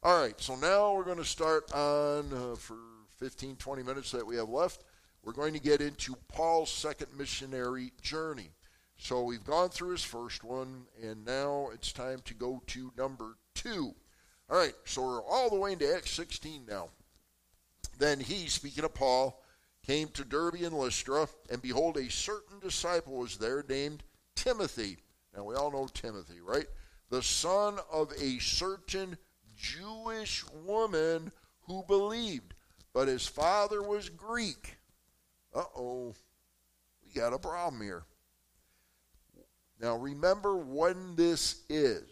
All right, so now we're going to start on, uh, for fifteen, twenty minutes that we have left, we're going to get into Paul's second missionary journey. So we've gone through his first one, and now it's time to go to number two. All right, so we're all the way into Acts sixteen now. Then he, speaking of Paul, came to Derbe and Lystra, and behold, a certain disciple was there named Timothy. Now we all know Timothy, right? The son of a certain Jewish woman who believed, but his father was Greek. Uh-oh, we got a problem here. Now, remember when this is.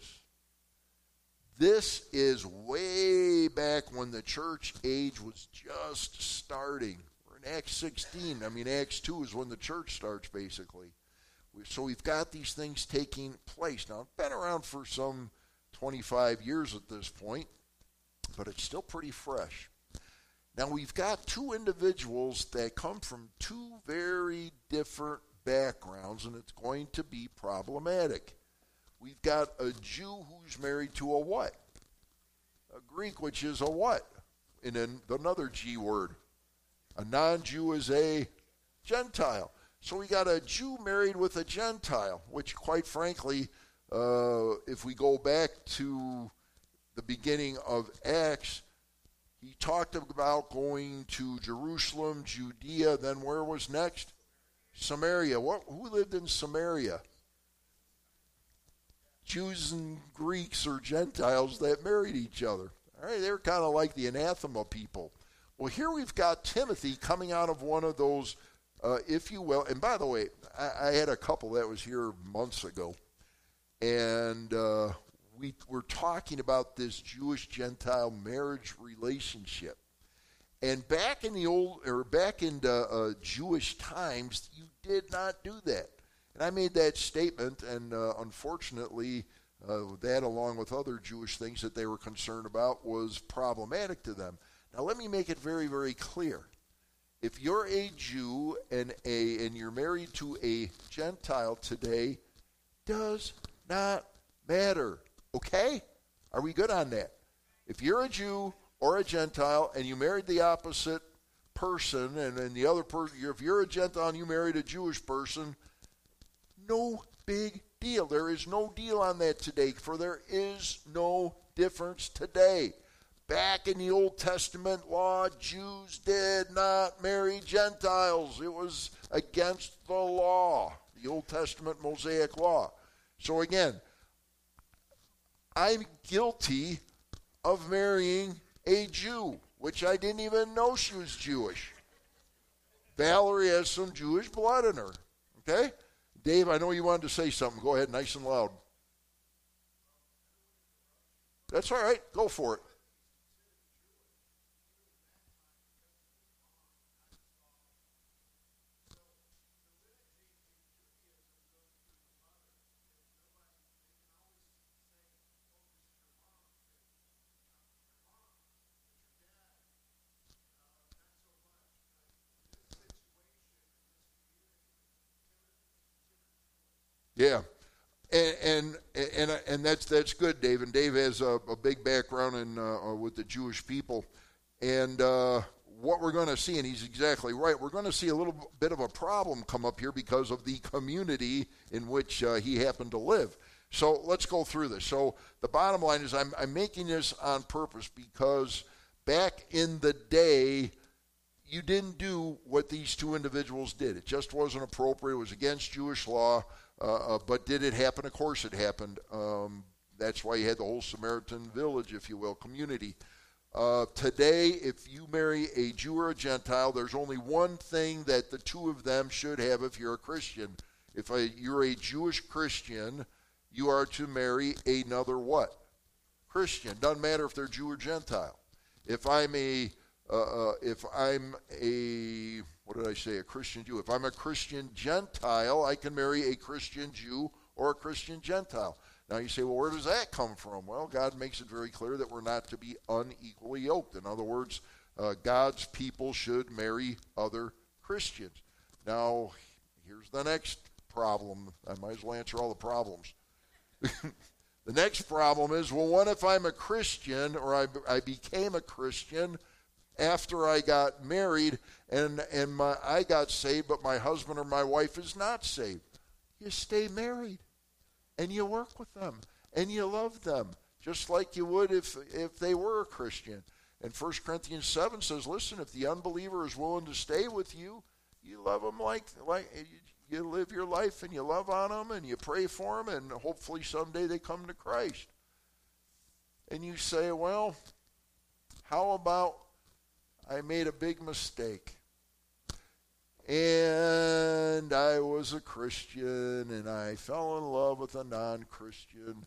This is way back when the church age was just starting. We're in Acts sixteen. I mean, Acts two is when the church starts, basically. So we've got these things taking place. Now, I've been around for some twenty-five years at this point, but it's still pretty fresh. Now, we've got two individuals that come from two very different backgrounds, and it's going to be problematic. We've got a Jew who's married to a what? A Greek, which is a what? In an, another G word. A non-Jew is a Gentile. So we got a Jew married with a Gentile, which, quite frankly, uh, if we go back to the beginning of Acts, he talked about going to Jerusalem, Judea, then where was next? Samaria. What, who lived in Samaria? Jews and Greeks or Gentiles that married each other. All right, they were kind of like the anathema people. Well, here we've got Timothy coming out of one of those, uh, if you will. And by the way, I, I had a couple that was here months ago, and uh we were talking about this Jewish-Gentile marriage relationship. And back in the old, or back in the uh, Jewish times, you did not do that. And I made that statement, and uh, unfortunately, uh, that along with other Jewish things that they were concerned about was problematic to them. Now, let me make it very, very clear. If you're a Jew and a and you're married to a Gentile today, does not matter. Okay? Are we good on that? If you're a Jew or a Gentile and you married the opposite person, and, and the other person, if you're a Gentile and you married a Jewish person, no big deal. There is no deal on that today, for there is no difference today. Back in the Old Testament law, Jews did not marry Gentiles. It was against the law, the Old Testament Mosaic Law. So again, I'm guilty of marrying a Jew, which I didn't even know she was Jewish. Valerie has some Jewish blood in her, okay? Dave, I know you wanted to say something. Go ahead, nice and loud. That's all right. Go for it. Yeah, and and and, and that's that's good, Dave. And Dave has a, a big background in uh, with the Jewish people, and uh, what we're going to see, and he's exactly right. We're going to see a little bit of a problem come up here because of the community in which uh, he happened to live. So let's go through this. So the bottom line is, I'm I'm making this on purpose because back in the day, you didn't do what these two individuals did. It just wasn't appropriate. It was against Jewish law. Uh, but did it happen? Of course it happened. Um, that's why you had the whole Samaritan village, if you will, community. Uh, today, if you marry a Jew or a Gentile, there's only one thing that the two of them should have if you're a Christian. If a, you're a Jewish Christian, you are to marry another what? Christian. Doesn't matter if they're Jew or Gentile. If I'm a, uh, uh, if I'm a... What did I say, a Christian Jew? If I'm a Christian Gentile, I can marry a Christian Jew or a Christian Gentile. Now you say, well, where does that come from? Well, God makes it very clear that we're not to be unequally yoked. In other words, uh, God's people should marry other Christians. Now, here's the next problem. I might as well answer all the problems. The next problem is, well, what if I'm a Christian or I, I became a Christian after I got married and, and my, I got saved, but my husband or my wife is not saved? You stay married, and you work with them, and you love them, just like you would if, if they were a Christian. And First Corinthians seven says, listen, if the unbeliever is willing to stay with you, you love them like, like you live your life, and you love on them, and you pray for them, and hopefully someday they come to Christ. And you say, well, how about I made a big mistake, and I was a Christian, and I fell in love with a non-Christian,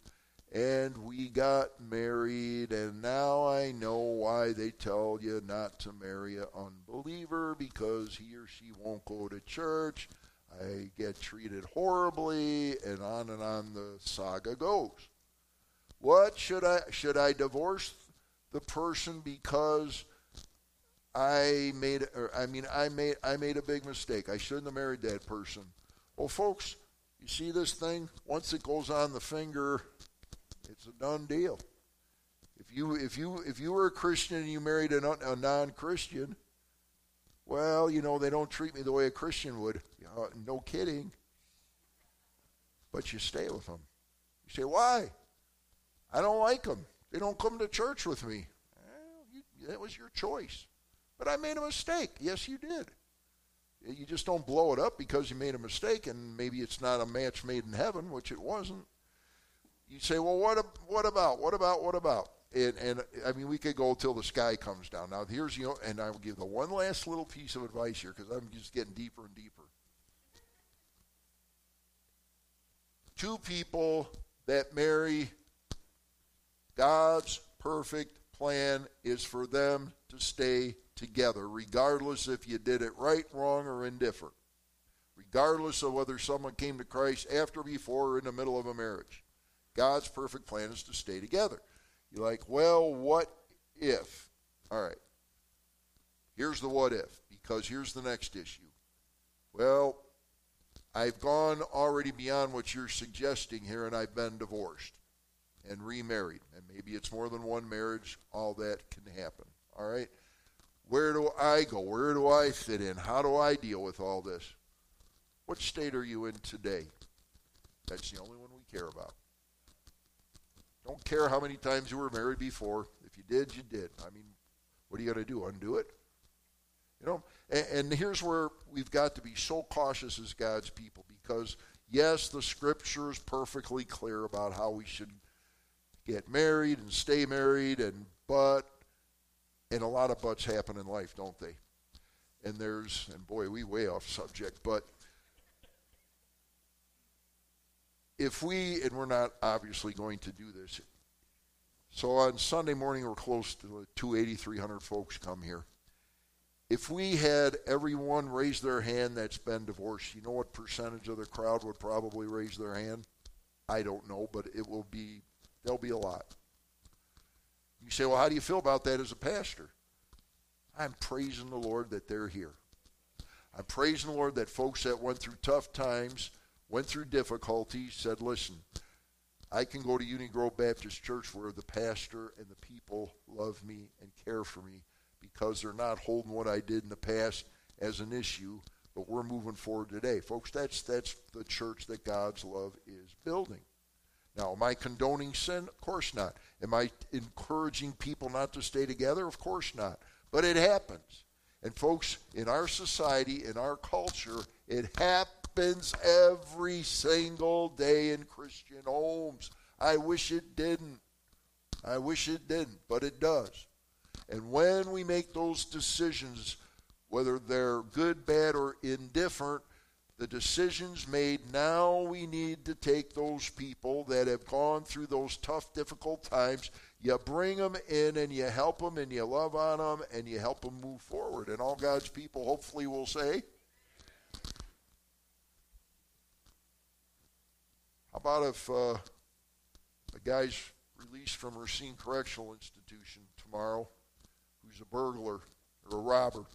and we got married, and now I know why they tell you not to marry an unbeliever, because he or she won't go to church, I get treated horribly, and on and on the saga goes. What should I, should I divorce the person because I made, or, I mean, I made, I made a big mistake. I shouldn't have married that person. Well, folks, you see this thing? Once it goes on the finger, it's a done deal. If you, if you, if you were a Christian and you married a, non, a non-Christian, well, you know, they don't treat me the way a Christian would. Uh, no kidding. But you stay with them. You say, why? I don't like them. They don't come to church with me. Well, you, that was your choice. But I made a mistake. Yes, you did. You just don't blow it up because you made a mistake, and maybe it's not a match made in heaven, which it wasn't. You say, well, what, what about, what about, what about? And, and I mean, we could go till the sky comes down. Now, here's, you know, and I will give the one last little piece of advice here because I'm just getting deeper and deeper. Two people that marry, God's perfect plan is for them to stay together, regardless if you did it right, wrong, or indifferent, regardless of whether someone came to Christ after, before, or in the middle of a marriage. God's perfect plan is to stay together. You're like, well, what if? All right. Here's the what if, because here's the next issue. Well, I've gone already beyond what you're suggesting here, and I've been divorced. and remarried. And maybe it's more than one marriage. All that can happen. All right? Where do I go? Where do I fit in? How do I deal with all this? What state are you in today? That's the only one we care about. Don't care how many times you were married before. If you did, you did. I mean, what do you got to do? Undo it? You know, and, and here's where we've got to be so cautious as God's people, because, yes, the Scripture is perfectly clear about how we should get married and stay married, and but, and a lot of buts happen in life, don't they? And there's, and boy, we way off subject, but if we, and we're not obviously going to do this, so on Sunday morning we're close to two eighty, three hundred folks come here. If we had everyone raise their hand that's been divorced, you know what percentage of the crowd would probably raise their hand? I don't know, but it will be, there'll be a lot. You say, well, how do you feel about that as a pastor? I'm praising the Lord that they're here. I'm praising the Lord that folks that went through tough times, went through difficulties, said, listen, I can go to Union Grove Baptist Church where the pastor and the people love me and care for me, because they're not holding what I did in the past as an issue, but we're moving forward today. Folks, that's that's the church that God's love is building. Now, am I condoning sin? Of course not. Am I encouraging people not to stay together? Of course not. But it happens. And folks, in our society, in our culture, it happens every single day in Christian homes. I wish it didn't. I wish it didn't, but it does. And when we make those decisions, whether they're good, bad, or indifferent, the decisions made now, we need to take those people that have gone through those tough, difficult times. You bring them in and you help them and you love on them and you help them move forward. And all God's people hopefully will say, how about if uh, a guy's released from Racine Correctional Institution tomorrow, who's a burglar or a robber,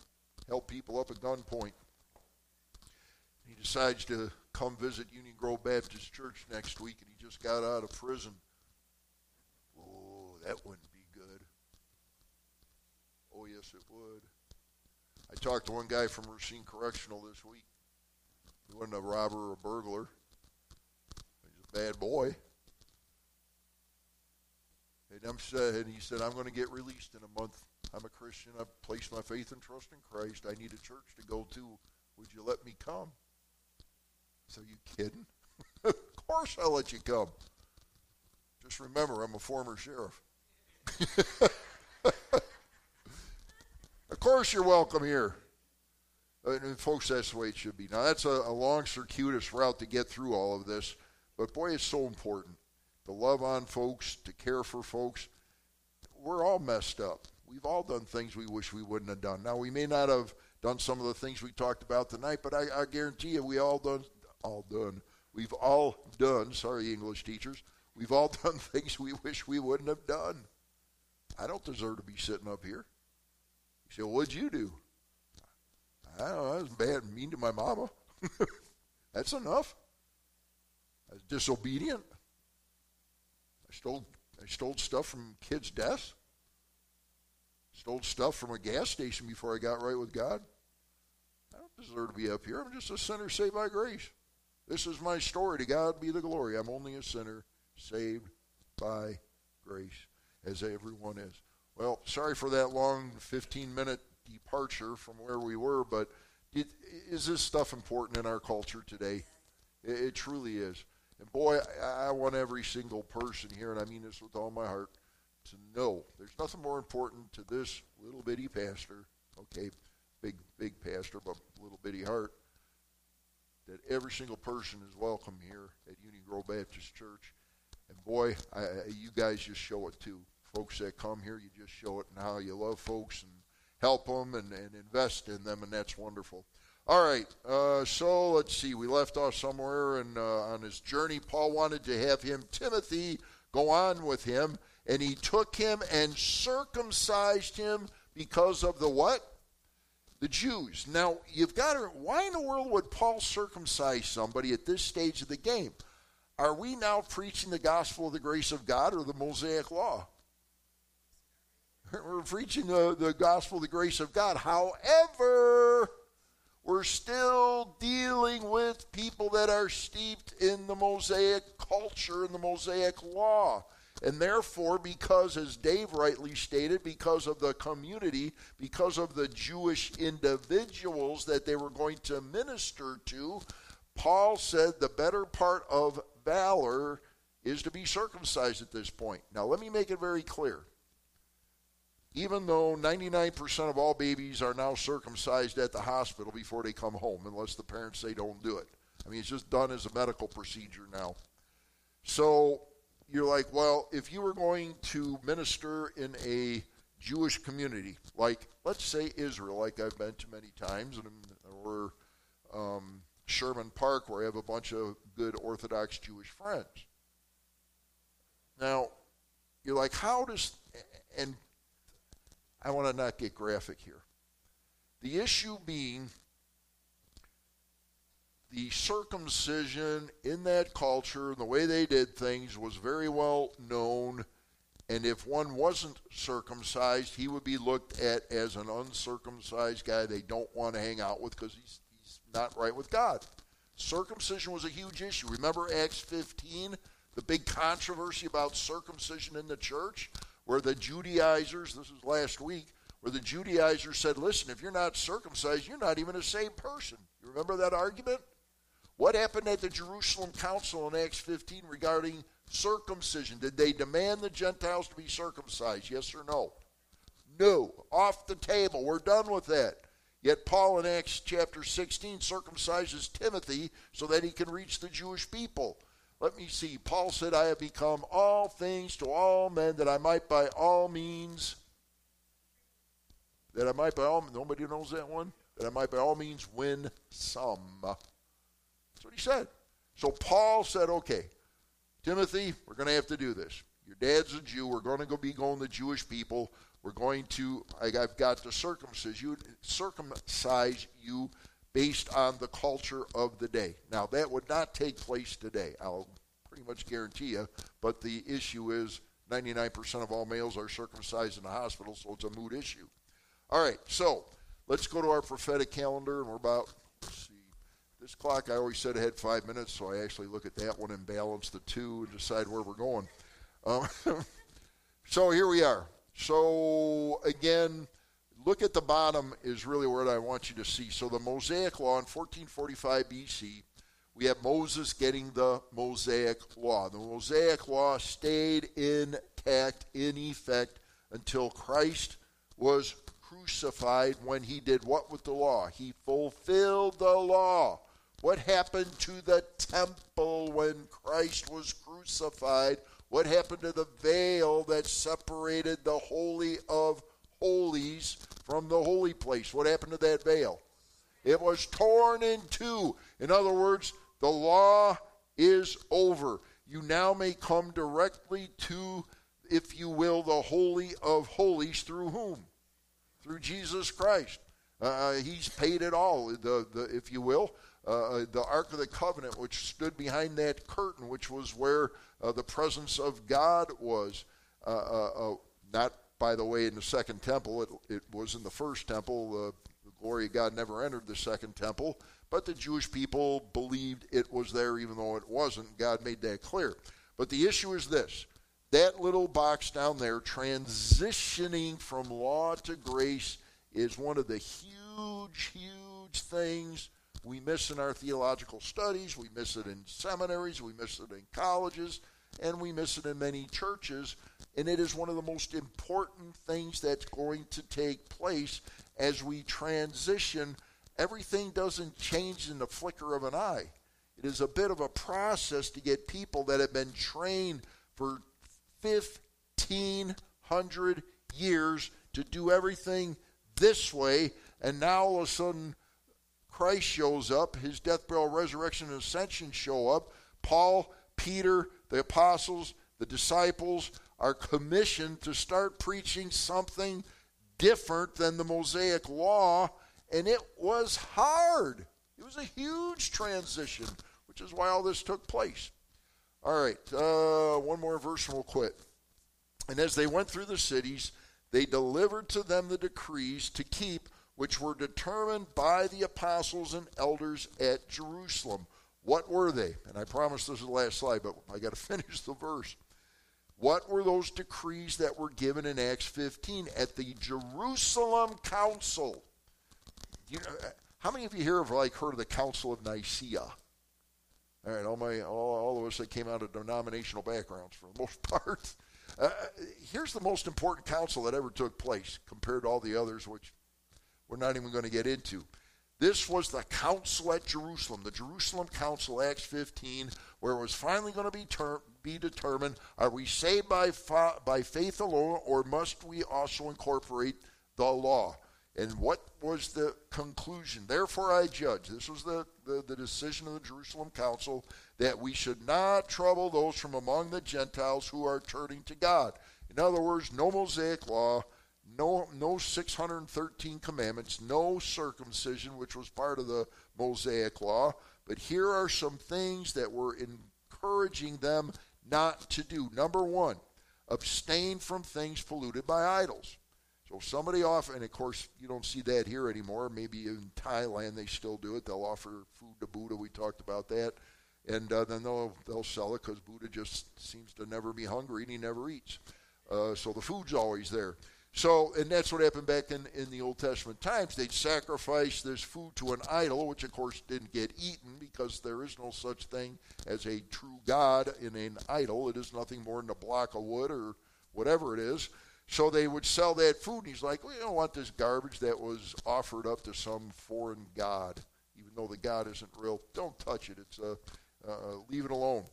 held people up at gunpoint. He decides to come visit Union Grove Baptist Church next week, and he just got out of prison. Oh, that wouldn't be good. Oh, yes, it would. I talked to one guy from Racine Correctional this week. He wasn't a robber or a burglar. He was a bad boy. And, I'm, uh, and he said, I'm going to get released in a month. I'm a Christian. I've placed my faith and trust in Christ. I need a church to go to. Would you let me come? I said, are you kidding? Of course I'll let you come. Just remember, I'm a former sheriff. Of course you're welcome here. And, and folks, that's the way it should be. Now, that's a, a long, circuitous route to get through all of this. But, boy, it's so important to love on folks, to care for folks. We're all messed up. We've all done things we wish we wouldn't have done. Now, we may not have done some of the things we talked about tonight, but I, I guarantee you we all done, all done, we've all done, sorry, English teachers, we've all done things we wish we wouldn't have done. I don't deserve to be sitting up here. You say, well, what'd you do? I don't know, I was bad and mean to my mama. That's enough. I was disobedient. I stole, I stole stuff from kids' desks. Stole stuff from a gas station before I got right with God. I don't deserve to be up here. I'm just a sinner saved by grace. This is my story. To God be the glory. I'm only a sinner saved by grace, as everyone is. Well, sorry for that long fifteen-minute departure from where we were, but it, is this stuff important in our culture today? It, it truly is. And boy, I, I want every single person here, and I mean this with all my heart, to know there's nothing more important to this little bitty pastor, okay, big, big pastor, but little bitty heart, that every single person is welcome here at Union Grove Baptist Church. And boy, I, you guys just show it too. Folks that come here, you just show it and how you love folks and help them and, and invest in them, and that's wonderful. All right, uh, so let's see. We left off somewhere, and uh, on his journey, Paul wanted to have him, Timothy, go on with him. And he took him and circumcised him because of the what? The Jews. Now, you've got to, why in the world would Paul circumcise somebody at this stage of the game? Are we now preaching the gospel of the grace of God or the Mosaic Law? We're preaching the, the gospel of the grace of God. However, we're still dealing with people that are steeped in the Mosaic culture and the Mosaic Law. And therefore, because, as Dave rightly stated, because of the community, because of the Jewish individuals that they were going to minister to, Paul said the better part of valor is to be circumcised at this point. Now, let me make it very clear. Even though ninety-nine percent of all babies are now circumcised at the hospital before they come home, unless the parents say don't do it. I mean, it's just done as a medical procedure now. So you're like, well, if you were going to minister in a Jewish community, like, let's say Israel, like I've been to many times, and or um, Sherman Park, where I have a bunch of good Orthodox Jewish friends. Now, you're like, how does, and I want to not get graphic here. The issue being the circumcision in that culture, the way they did things, was very well known. And if one wasn't circumcised, he would be looked at as an uncircumcised guy they don't want to hang out with because he's, he's not right with God. Circumcision was a huge issue. Remember Acts fifteen, the big controversy about circumcision in the church? Where the Judaizers, this is last week, where the Judaizers said, listen, if you're not circumcised, you're not even a saved person. You remember that argument? What happened at the Jerusalem Council in Acts fifteen regarding circumcision? Did they demand the Gentiles to be circumcised? Yes or no? No. Off the table. We're done with that. Yet Paul in Acts chapter sixteen circumcises Timothy so that he can reach the Jewish people. Let me see. Paul said, I have become all things to all men that I might by all means, that I might by all, nobody knows that one, that I might by all means win some. That's what he said. So Paul said, okay, Timothy, we're going to have to do this. Your dad's a Jew. We're going to go be going to Jewish people. We're going to, I, I've got to circumcise you, circumcise you. Based on the culture of the day. Now, that would not take place today, I'll pretty much guarantee you, but the issue is ninety-nine percent of all males are circumcised in the hospital, so it's a moot issue. All right, so let's go to our prophetic calendar, and we're about, let's see, this clock, I always said it had five minutes, so I actually look at that one and balance the two and decide where we're going. Um, so here we are. So, again, look at the bottom is really what I want you to see. So the Mosaic Law in fourteen forty-five B C, we have Moses getting the Mosaic Law. The Mosaic Law stayed intact, in effect, until Christ was crucified when he did what with the law? He fulfilled the law. What happened to the temple when Christ was crucified? What happened to the veil that separated the holy of holies from the holy place? What happened to that veil? It was torn in two. In other words, the law is over. You now may come directly to, if you will, the Holy of Holies through whom? Through Jesus Christ. Uh, he's paid it all, the, the, if you will. Uh, the Ark of the Covenant, which stood behind that curtain, which was where uh, the presence of God was. Uh, uh, uh, not By the way, in the second temple, it, it was in the first temple. Uh, the glory of God never entered the second temple. But the Jewish people believed it was there even though it wasn't. God made that clear. But the issue is this. That little box down there, transitioning from law to grace, is one of the huge, huge things we miss in our theological studies. We miss it in seminaries. We miss it in colleges. And we miss it in many churches, and it is one of the most important things that's going to take place as we transition. Everything doesn't change in the flicker of an eye. It is a bit of a process to get people that have been trained for fifteen hundred years to do everything this way, and now all of a sudden Christ shows up, his death, burial, resurrection, and ascension show up. Paul, Peter, the apostles, the disciples are commissioned to start preaching something different than the Mosaic Law, and it was hard. It was a huge transition, which is why all this took place. All right, uh, one more verse and we'll quit. And as they went through the cities, they delivered to them the decrees to keep, which were determined by the apostles and elders at Jerusalem. What were they? And I promise this is the last slide, but I got to finish the verse. What were those decrees that were given in Acts fifteen at the Jerusalem Council? You know, how many of you here have like heard of the Council of Nicaea? All right, all my all, all of us that came out of denominational backgrounds for the most part. Uh, here's the most important council that ever took place compared to all the others, which we're not even going to get into. This was the council at Jerusalem, the Jerusalem Council, Acts fifteen, where it was finally going to be ter- be determined, are we saved by fa- by faith alone, or must we also incorporate the law? And what was the conclusion? Therefore I judge, this was the, the, the decision of the Jerusalem Council, that we should not trouble those from among the Gentiles who are turning to God. In other words, no Mosaic Law, no no six hundred thirteen commandments, no circumcision, which was part of the Mosaic Law. But here are some things that were encouraging them not to do. Number one, abstain from things polluted by idols. So somebody off, and of course you don't see that here anymore. Maybe in Thailand they still do it. They'll offer food to Buddha. We talked about that. And uh, then they'll, they'll sell it because Buddha just seems to never be hungry and he never eats. Uh, so the food's always there. So, and that's what happened back in, in the Old Testament times. They'd sacrifice this food to an idol, which of course didn't get eaten because there is no such thing as a true God in an idol. It is nothing more than a block of wood or whatever it is. So they would sell that food, and he's like, we don't want this garbage that was offered up to some foreign god, even though the god isn't real. Don't touch it. It's a, uh, leave it alone.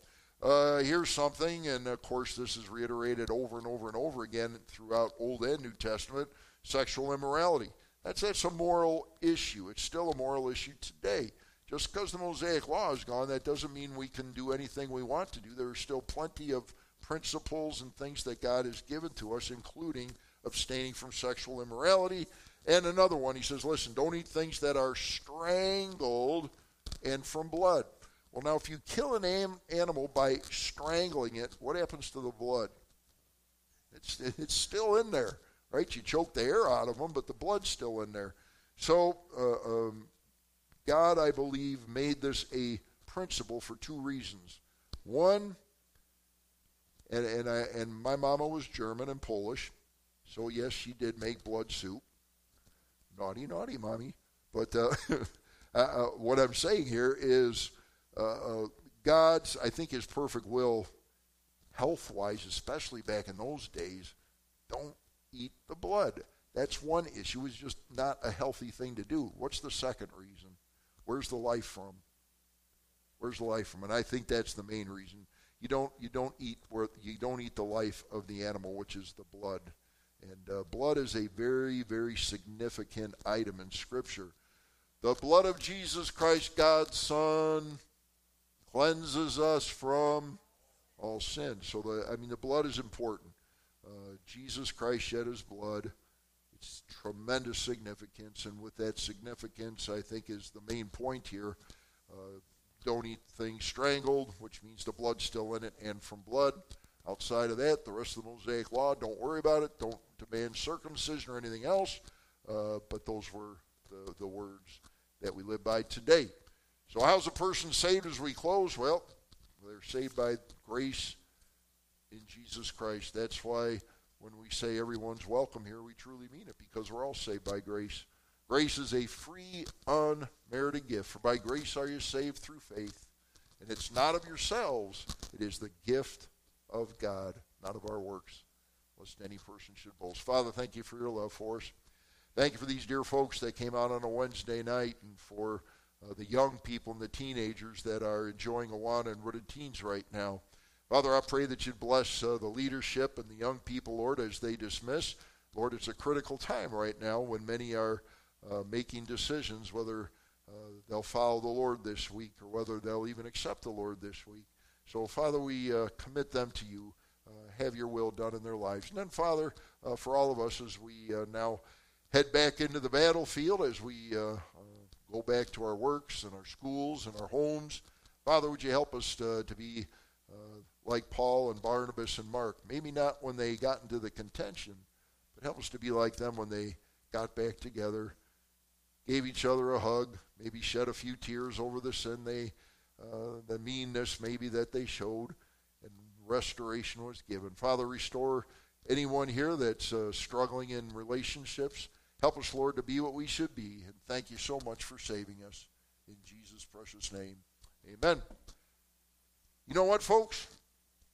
Uh, here's something, and of course this is reiterated over and over and over again throughout Old and New Testament, sexual immorality. That's, that's a moral issue. It's still a moral issue today. Just because the Mosaic Law is gone, that doesn't mean we can do anything we want to do. There are still plenty of principles and things that God has given to us, including abstaining from sexual immorality. And another one, he says, listen, don't eat things that are strangled and from blood. Well, now, if you kill an am- animal by strangling it, what happens to the blood? It's, it's still in there, right? You choke the air out of them, but the blood's still in there. So uh, um, God, I believe, made this a principle for two reasons. One, And and, I, and my mama was German and Polish, so yes, she did make blood soup. Naughty, naughty, mommy. But uh, uh, what I'm saying here is uh, uh, God's, I think his perfect will, health-wise, especially back in those days, don't eat the blood. That's one issue. It's just not a healthy thing to do. What's the second reason? Where's the life from? Where's the life from? And I think that's the main reason. You don't you don't eat you don't eat the life of the animal, which is the blood, and uh, blood is a very very significant item in Scripture. The blood of Jesus Christ, God's Son, cleanses us from all sin. So the I mean the blood is important. Uh, Jesus Christ shed his blood. It's tremendous significance, and with that significance, I think is the main point here. Uh, Don't eat things strangled, which means the blood's still in it, and from blood. Outside of that, the rest of the Mosaic Law, don't worry about it. Don't demand circumcision or anything else. Uh, but those were the, the words that we live by today. So how's a person saved as we close? Well, they're saved by grace in Jesus Christ. That's why when we say everyone's welcome here, we truly mean it, because we're all saved by grace. Grace is a free, unmerited gift. For by grace are you saved through faith. And it's not of yourselves. It is the gift of God, not of our works, lest any person should boast. Father, thank you for your love for us. Thank you for these dear folks that came out on a Wednesday night, and for uh, the young people and the teenagers that are enjoying Awana and Rooted Teens right now. Father, I pray that you'd bless uh, the leadership and the young people, Lord, as they dismiss. Lord, it's a critical time right now when many are Uh, making decisions whether uh, they'll follow the Lord this week or whether they'll even accept the Lord this week. So, Father, we uh, commit them to you. Uh, have your will done in their lives. And then, Father, uh, for all of us as we uh, now head back into the battlefield, as we uh, uh, go back to our works and our schools and our homes, Father, would you help us to, to be uh, like Paul and Barnabas and Mark. Maybe not when they got into the contention, but help us to be like them when they got back together, gave each other a hug, maybe shed a few tears over the sin they, uh, the meanness maybe that they showed, and restoration was given. Father, restore anyone here that's uh, struggling in relationships. Help us, Lord, to be what we should be, and thank you so much for saving us. In Jesus' precious name, amen. You know what, folks?